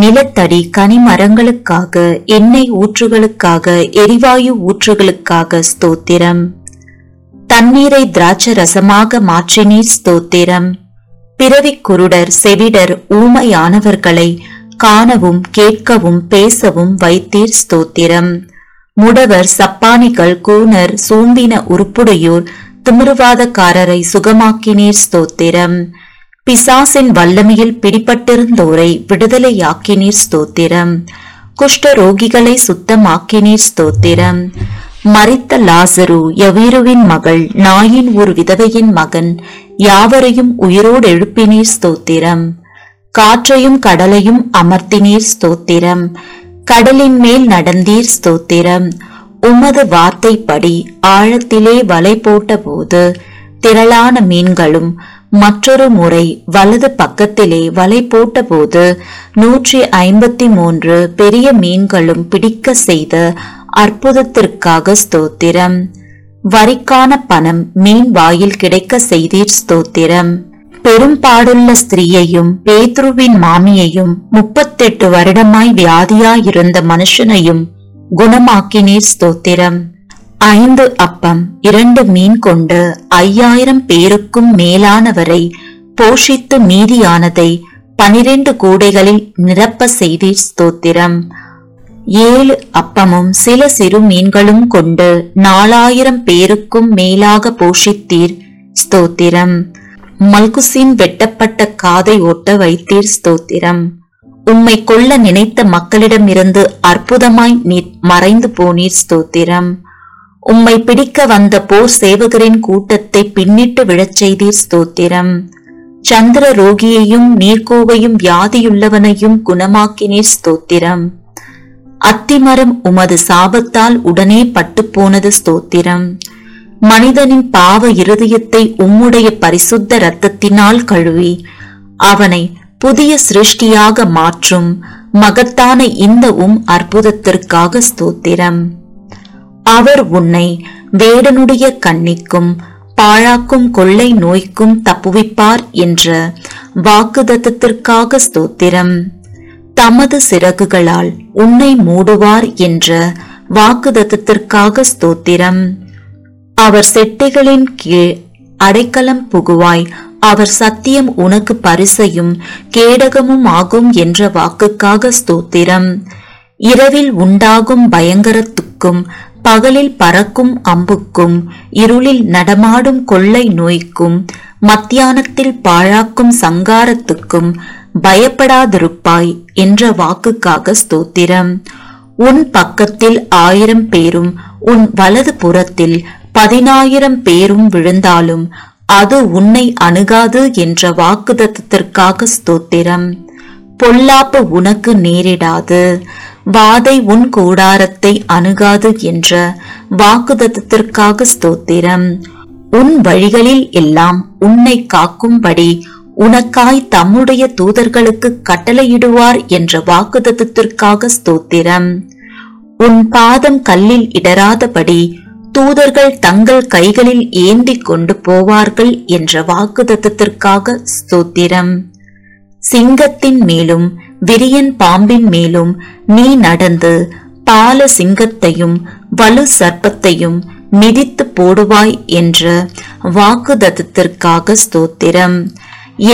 நிலத்தடி கனிமரங்களுக்காக, எண்ணெய் ஊற்றுகளுக்காக, எரிவாயு ஊற்றுகளுக்காக ஸ்தோத்திரம். தண்ணீரை திராட்சை ரசமாக மாற்றினீர் ஸ்தோத்திரம். பிறவி குருடர் செவிடர் ஊமையானவர்களை காணவும் கேட்கவும் பேசவும் வைத்தீர் ஸ்தோத்திரம். முடவர் சப்பானிகள் கூனர் சூம்பின உருப்புடையோர் திமிருவாதக்காரரை சுகமாக்கினீர் ஸ்தோத்திரம். பிசாசின் வல்லமையில் பிடிபட்டிருந்தோரை விடுதலையாக்கினீர் ஸ்தோத்திரம். குஷ்டரோகிகளை சுத்தமாக்கினீர் ஸ்தோத்திரம். மரித்த லாசரு யவீருவின் மகள் நாயின் ஒரு விதவையின் மகன் யாவரையும் உயிரோடு எழுப்பினீர் ஸ்தோத்திரம். காற்றையும் கடலையும் அமர்த்தினீர் ஸ்தோத்திரம். கடலின் மேல் நடந்தீர் ஸ்தோத்திரம். உமது வார்த்தைப்படி ஆழத்திலே வலை போட்ட போது திரளான மீன்களும் மற்றொரு முறை வலது பக்கத்திலே வலை போட்ட போது 153 பெரிய மீன்களும் பிடிக்க செய்த அற்புதத்திற்காக ஸ்தோத்திரம். வரிக்கான பணம் மீன் வாயில் கிடைக்க செய்தீர் ஸ்தோத்திரம். பெரும்பாடுள்ள ஸ்திரீயையும் பேதுருவின் மாமியையும் 38 வருடமாய் வியாதியாயிருந்த மனுஷனையும் குணமாக்கினீர் ஸ்தோத்திரம். 5 அப்பம் 2 மீன் கொண்டு 5000 பேருக்கும் மேலானவரை போஷித்து மீதியானதை 12 கூடைகளில் நிரப்ப செய்தீர் ஸ்தோத்திரம். 7 அப்பமும் சில சிறு மீன்களும் கொண்டு 4000 பேருக்கும் மேலாக போஷித்தீர் ஸ்தோத்திரம். மல்குசின் வெட்டப்பட்ட காதை ஓட்ட வைத்தீர் ஸ்தோத்திரம். உம்மை கொல்ல நினைத்த மக்களிடமிருந்து அற்புதமாய் நீர் மறைந்து போனீர் ஸ்தோத்திரம். உம்மை பிடிக்க வந்த போர் சேவகரின் கூட்டத்தை பின்னிட்டு விழச் செய்தீர் ஸ்தோத்திரம். சந்திர ரோகியையும் நீர்கோவையும் வியாதியுள்ளவனையும் குணமாக்கினீர் ஸ்தோத்திரம். அத்திமரம் உமது சாபத்தால் உடனே பட்டு போனது ஸ்தோத்திரம். மனிதனின் பாவ இருதயத்தை உம்முடைய பரிசுத்த இரத்தத்தினால் கழுவி அவனை புதிய சிருஷ்டியாக மாற்றும் மகத்தான இந்த உம் அற்புதத்திற்காக ஸ்தோத்திரம். அவர் உன்னை வேடனுடைய கண்ணிக்கும் பாழாக்கும் கொள்ளை நோய்க்கும் தப்புவிப்பார் என்ற வாக்குத்தத்தத்திற்காக ஸ்தோத்திரம். தமது சிறகுகளால் உன்னை மூடுவார் என்ற வாக்குத்தத்தத்திற்காக ஸ்தோத்திரம். அவர் செட்டைகளின் கீழ் அடைக்கலம் புகுவாய், அவர் சத்தியம் உனக்கு பரிசையும் கேடகமும் ஆகும் என்ற வாக்குக்காக ஸ்தோத்திரம். இரவில் உண்டாகும் பயங்கரத்துக்கும் பகலில் பறக்கும் அம்புக்கும் இருளில் நடமாடும் கொள்ளை நோய்க்கும் மத்தியானத்தில் பாழாக்கும் சங்காரத்துக்கும் பயப்படாதிருப்பாய் என்ற வாக்குக்காக ஸ்தோத்திரம். உன் பக்கத்தில் 1000 பேரும் உன் வலது புறத்தில் 10000 பேரும் விழுந்தாலும் அது உன்னை அணுகாது என்ற வாக்குத்தத்தத்திற்காக ஸ்தோத்திரம். பொல்லாப்பு உனக்கு நேரிடாது, வாதை உன் கூடாரத்தை அணுகாது என்ற வாக்குத்தத்தத்திற்காக ஸ்தோத்திரம். உன் வழிகளில் எல்லாம் உன்னை காக்கும்படி உனக்காய் தம்முடைய தூதர்களுக்கு கட்டளையிடுவார் என்ற வாக்குத்தத்தத்திற்காக ஸ்தோத்திரம். உன் பாதம் கல்லில் இடராதபடி தூதர்கள் தங்கள் கைகளில் ஏந்தி கொண்டு போவார்கள் என்ற வாக்குத்தத்தத்திற்காக ஸ்தோத்திரம். சிங்கத்தின் மேலும் விரியன் பாம்பின் மேலும் நீ நடந்து பால சிங்கத்தையும் வலு சர்ப்பத்தையும் மிதித்து போடுவாய் என்ற வாக்குத்தத்தத்திற்காக ஸ்தோத்திரம்.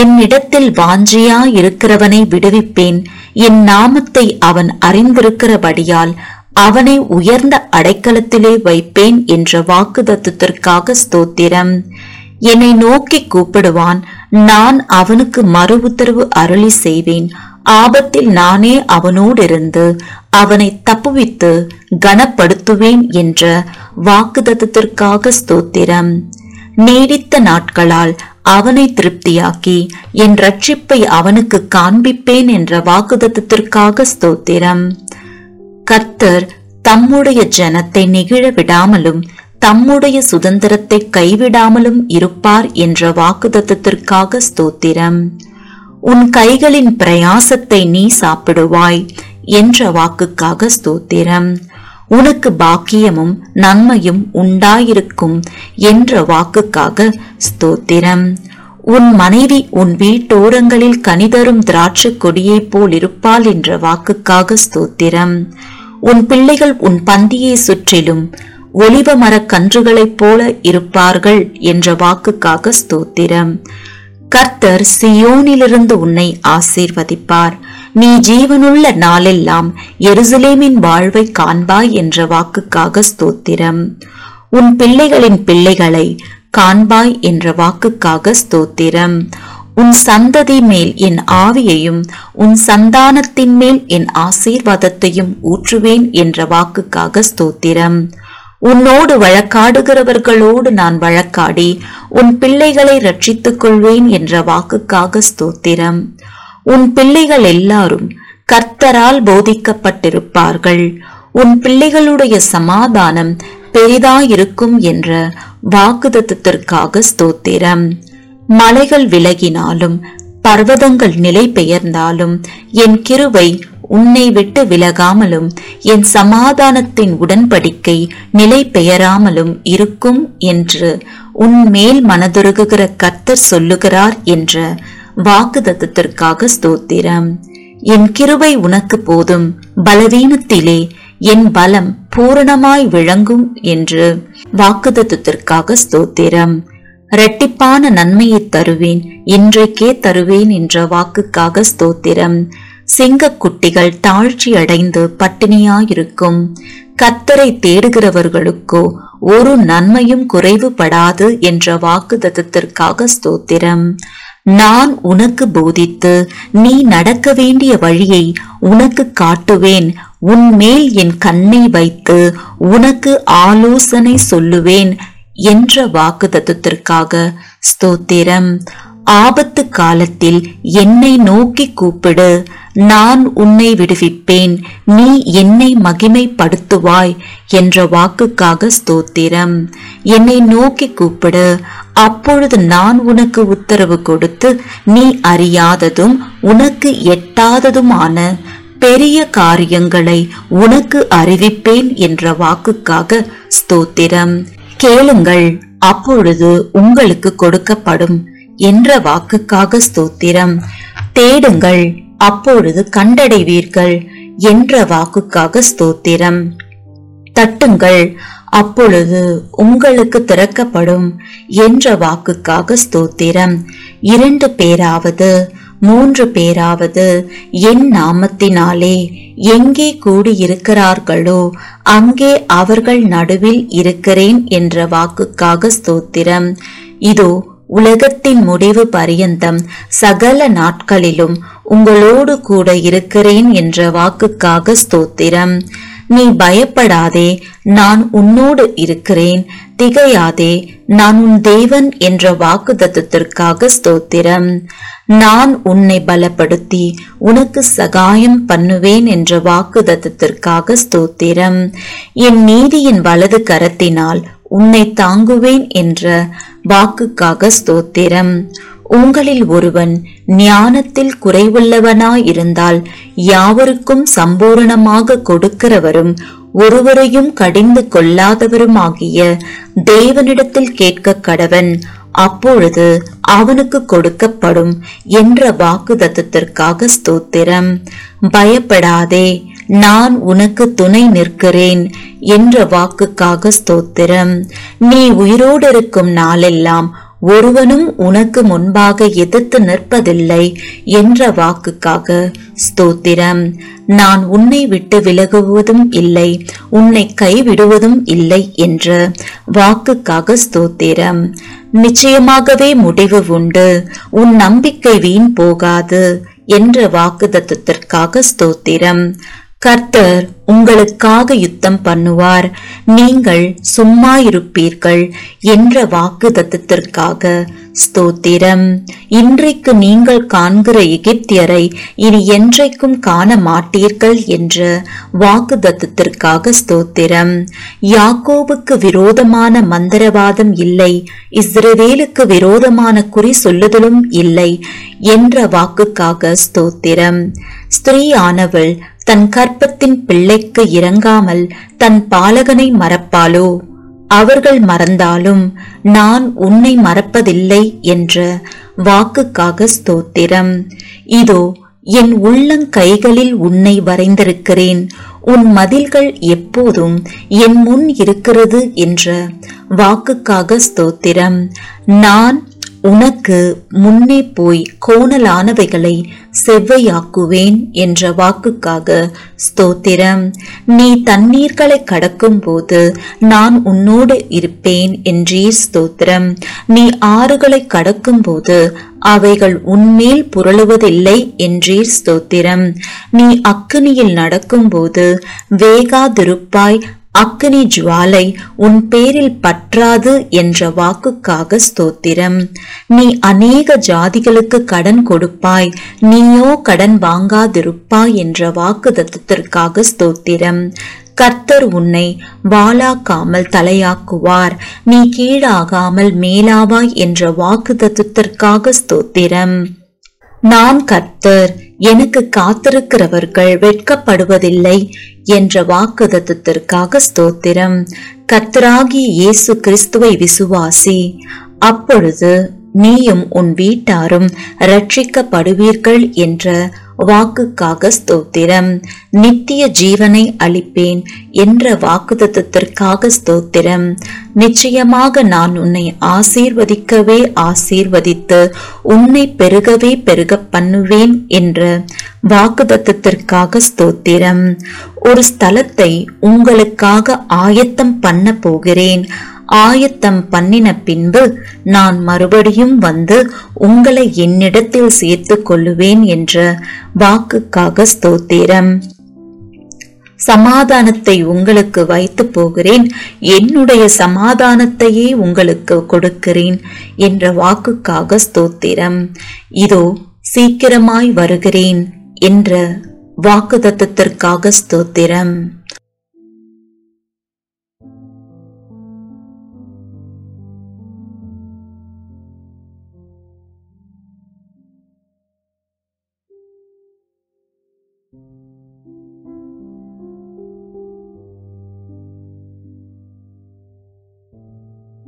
என்னிடத்தில் வாஞ்சியா இருக்கிறவனை விடுவிப்பேன், என் நாமத்தை அவன் அறிந்திருக்கிறபடியால் அவனை உயர்ந்த அடைக்கலத்திலே வைப்பேன் என்ற வாக்குத்தத்தத்திற்காக ஸ்தோத்திரம். என்னை நோக்கி கூப்பிடுவான், நான் அவனுக்கு மறு உத்தரவு அருளி செய்வேன். ஆபத்தில் நானே அவனோடிருந்து அவனை தப்புவித்து கனப்படுத்துவேன் என்ற வாக்குத்தத்தத்திற்காக ஸ்தோத்திரம். நீடித்த நாட்களால் அவனை திருப்தியாக்கி என் ரட்சிப்பை அவனுக்கு காண்பிப்பேன் என்ற வாக்குத்தத்தத்திற்காக ஸ்தோத்திரம். கர்த்தர் தம்முடைய ஜனத்தை நெகிழ விடாமலும் தம்முடைய சுதந்திரத்தை கைவிடாமலும் இருப்பார் என்ற வாக்குத்தத்தத்திற்காக ஸ்தோத்திரம். உன் கைகளின் பிரயாசத்தை நீ சாப்பிடுவாய் என்ற வாக்குக்காக ஸ்தோத்திரம். உனக்கு பாக்கியமும் நன்மையும் உண்டாயிருக்கும் என்ற வாக்குக்காக ஸ்தோத்திரம். உன் மனைவி உன் வீட்டோரங்களில் கனிதரும் திராட்சை கொடியை போல் இருப்பாள் என்ற வாக்குக்காக ஸ்தோத்திரம். உன் பிள்ளைகள் உன் பந்தியை சுற்றிலும் ஒலிவ மரக் கன்றுகளைப் போல இருப்பார்கள் என்ற வாக்குக்காக ஸ்தோத்திரம். கர்த்தர் சியோனிலிருந்து உன்னை ஆசீர்வதிப்பார். நீ ஜீவனுள்ள நாளெல்லாம் எருசலேமின் வாழ்வை காண்பாய் என்ற வாக்குக்காக ஸ்தோத்திரம். உன் பிள்ளைகளின் பிள்ளைகளை காண்பாய் என்ற வாக்குக்காக ஸ்தோத்திரம். உன் சந்ததி மேல் என் ஆவியையும் உன் சந்தானத்தின் மேல் என் ஆசீர்வாதத்தையும் ஊற்றுவேன் என்ற வாக்குக்காக ஸ்தோத்திரம். உன்னோடு வழக்காடுகிறவர்களோடு நான் வழக்காடி உன் பிள்ளைகளை ரட்சித்துக் கொள்வேன் என்ற வாக்குக்காக ஸ்தோத்திரம். உன் பிள்ளைகள் எல்லாரும் கர்த்தரால் போதிக்கப்பட்டிருப்பார்கள். உன் பிள்ளைகளுடைய சமாதானம் பெரிதாயிருக்கும் என்ற வாக்குதத்திற்காக ஸ்தோத்திரம். மலைகள் விலகினாலும் பர்வதங்கள் நிலை பெயர்ந்தாலும் என் கிருபை உன்னை விட்டு விலகாமலும் என் சமாதானத்தின் உடன்படிக்கை நிலை பெயராமலும் இருக்கும் என்று உன் மேல் மனதுருகுகிற கர்த்தர் சொல்லுகிறார் என்ற வாக்குதத்திற்காக ஸ்தோத்திரம். என் கிருபை உனக்கு போதும், பலவீனத்திலே என் பலம் பூரணமாய் விளங்கும் என்று வாக்குதத்திற்காக ஸ்தோத்திரம். இரட்டிப்பான நன்மையை தருவேன், இன்றைக்கே தருவேன் என்ற வாக்குக்காக ஸ்தோத்திரம். சிங்கக்குட்டிகள் தாழ்ச்சி அடைந்து பட்டினியாயிருக்கும். கர்த்தரை தேடுகிறவர்களுக்கோ ஒரு நன்மையும் குறைவுபடாது என்ற வாக்குதத்திற்காக ஸ்தோத்திரம். நான் உனக்கு போதித்து நீ நடக்க வேண்டிய வழியை உனக்கு காட்டுவேன். உன்மேல் என் கண்ணை வைத்து உனக்கு ஆலோசனை சொல்லுவேன் என்ற வாக்குதத்திற்காக ஸ்தோத்திரம். ஆபத்து காலத்தில் என்னை நோக்கி கூப்பிடு, நான் உன்னை விடுவிப்பேன், நீ என்னை மகிமைப்படுத்துவாய் என்ற வாக்குக்காக ஸ்தோத்திரம். என்னை நோக்கி கூப்பிடு, அப்பொழுது நான் உனக்கு உத்தரவு கொடுத்து நீ அறியாததும் உனக்கு எட்டாததுமான பெரிய காரியங்களை உனக்கு அறிவிப்பேன் என்ற வாக்குக்காக ஸ்தோத்திரம். கேளுங்கள், அப்பொழுது உங்களுக்கு கொடுக்கப்படும் என்ற வாக்குக்காக ஸ்தோத்திரம். தேடுங்கள், அப்பொழுது கண்டடைவீர்கள் என்ற வாக்குக்காக ஸ்தோத்திரம். தட்டுங்கள், அப்பொழுது உங்களுக்கு திறக்கப்படும் என்ற வாக்குக்காக ஸ்தோத்திரம். 2 பேராவது 3 பேராவது என் நாமத்தினாலே எங்கே கூடியிருக்கிறார்களோ அங்கே அவர்கள் நடுவில் இருக்கிறேன் என்ற வாக்குக்காக ஸ்தோத்திரம். இதோ உலகத்தின் முடிவு பரியந்தம் சகல நாட்களிலும் உங்களோடு கூட இருக்கிறேன் என்ற வாக்குக்காக ஸ்தோத்திரம். நீ பயப்படாதே, நான் உன்னோடு இருக்கிறேன். திகையாதே, நான் உன் தேவன் என்ற வாக்குதத்திற்காக ஸ்தோத்திரம். நான் உன்னை பலப்படுத்தி உனக்கு சகாயம் பண்ணுவேன் என்ற வாக்குதத்திற்காக ஸ்தோத்திரம். என் நீதியின் வலது கரத்தினால் உன்னை தாங்குவேன் என்ற வாக்குக்காக ஸ்தோத்திரம். உங்களில் ஒருவன் ஞானத்தில் குறைவுள்ளவனாயிருந்தால் யாவருக்கும் சம்பூரணமாக கொடுக்கிறவரும் ஒருவரையும் கடிந்து கொள்ளாதவருமாகிய தேவனிடத்தில் கேட்க கடவன், அப்பொழுது அவனுக்கு கொடுக்கப்படும் என்ற வாக்குதத்திற்காக ஸ்தோத்திரம். பயப்படாதே, நான் உனக்கு துணை நிற்கிறேன் என்ற வாக்குக்காக ஸ்தோத்திரம். நீ உயிரோடு இருக்கும் நாளெல்லாம் ஒருவனும் உனக்கு முன்பாக எதிர்த்து நிற்பதில்லை என்ற வாக்குக்காக ஸ்தோத்திரம். நான் உன்னை விட்டு விலகுவதும் இல்லை, உன்னை கைவிடுவதும் இல்லை என்ற வாக்குக்காக ஸ்தோத்திரம். நிச்சயமாகவே முடிவு உண்டு, உன் நம்பிக்கை வீண் போகாது என்ற வாக்குதத்திற்காக ஸ்தோத்திரம். கர்த்தர் உங்களுக்காக யுத்தம் பண்ணுவார், நீங்கள் சும்மா இருப்பீர்கள் என்ற வாக்குதத்திற்காக ஸ்தோத்திரம். இன்றைக்கு நீங்கள் காண்கிற எகிப்தியரை இனி என்றைக்கும் காண மாட்டீர்கள் என்ற வாக்குதத்திற்காக ஸ்தோத்திரம். யாக்கோபுக்கு விரோதமான மந்திரவாதம் இல்லை, இஸ்ரவேலுக்கு விரோதமான குறி சொல்லுதலும் இல்லை என்ற வாக்குக்காக ஸ்தோத்திரம். ஸ்திரீயானவள் தன் கர்ப்பத்தின் பிள்ளைக்கு இறங்காமல் தன் பாலகனை மறப்பாளோ? அவர்கள் மறந்தாலும் நான் உன்னை மறப்பதில்லை என்ற வாக்குக்காக ஸ்தோத்திரம். இதோ என் உள்ளங்கைகளில் உன்னை வரைந்திருக்கிறேன், உன் மதில்கள் எப்போதும் என் முன் இருக்கிறது என்ற வாக்குக்காக ஸ்தோத்திரம். நான் உனக்கு முன்னே போய் கோணலானவைகளை செவ்வையாக்குவேன் என்ற வாக்குக்காக ஸ்தோத்திரம். நீ தண்ணீர்களை கடக்கும் போது நான் உன்னோடு இருப்பேன் என்றே ஸ்தோத்திரம். நீ ஆறுகளை கடக்கும் போது அவைகள் உன்மேல் புரளுவதில்லை என்றே ஸ்தோத்திரம். நீ அக்கினியில் நடக்கும் போது வேகாதிருப்பாய், அக்கினி ஜுவாலை உன் பேரில் பற்றாது என்ற வாக்குக்காக ஸ்தோத்திரம். நீ அநேக ஜாதிகளுக்கு கடன் கொடுப்பாய், நீயோ கடன் வாங்காதிருப்பாய் என்ற வாக்குதத்தத்திற்காக ஸ்தோத்திரம். கர்த்தர் உன்னை வாளாக்காமல் தலையாக்குவார், நீ கீழாகாமல் மேலாவாய் என்ற வாக்குதத்தத்திற்காக ஸ்தோத்திரம். நான் கர்த்தர், எனக்கு காத்திருக்கிறவர்கள் வெட்கப்படுவதில்லை என்ற வாக்குதத்தத்திற்காக ஸ்தோத்திரம். கர்த்தராகிய இயேசு கிறிஸ்துவை விசுவாசி, அப்பொழுது நீயும் உன் வீட்டாரும் இரட்சிக்கப்படுவீர்கள் என்ற வாக்குக்காக ஸ்தோத்திரம். நித்திய ஜீவனை அளிப்பேன் என்ற வாக்குதத்தத்திற்காக ஸ்தோத்திரம். நிச்சயமாக நான் உன்னை ஆசீர்வதிக்கவே ஆசீர்வதித்து உன்னை பெருகவே பெருக பண்ணுவேன் என்ற வாக்குதத்தத்திற்காக ஸ்தோத்திரம். ஒரு ஸ்தலத்தை உங்களுக்காக ஆயத்தம் பண்ண போகிறேன், ஆயத்தம் பண்ணின பின்பு நான் மறுபடியும் வந்து உங்களை என்னிடத்தில் சேர்த்து கொள்ளுவேன் என்ற வாக்குக்காக ஸ்தோத்திரம். சமாதானத்தை உங்களுக்கு வைத்து போகிறேன், என்னுடைய சமாதானத்தையே உங்களுக்கு கொடுக்கிறேன் என்ற வாக்குக்காக ஸ்தோத்திரம். இதோ சீக்கிரமாய் வருகிறேன் என்ற வாக்குதத்தத்திற்காக ஸ்தோத்திரம்.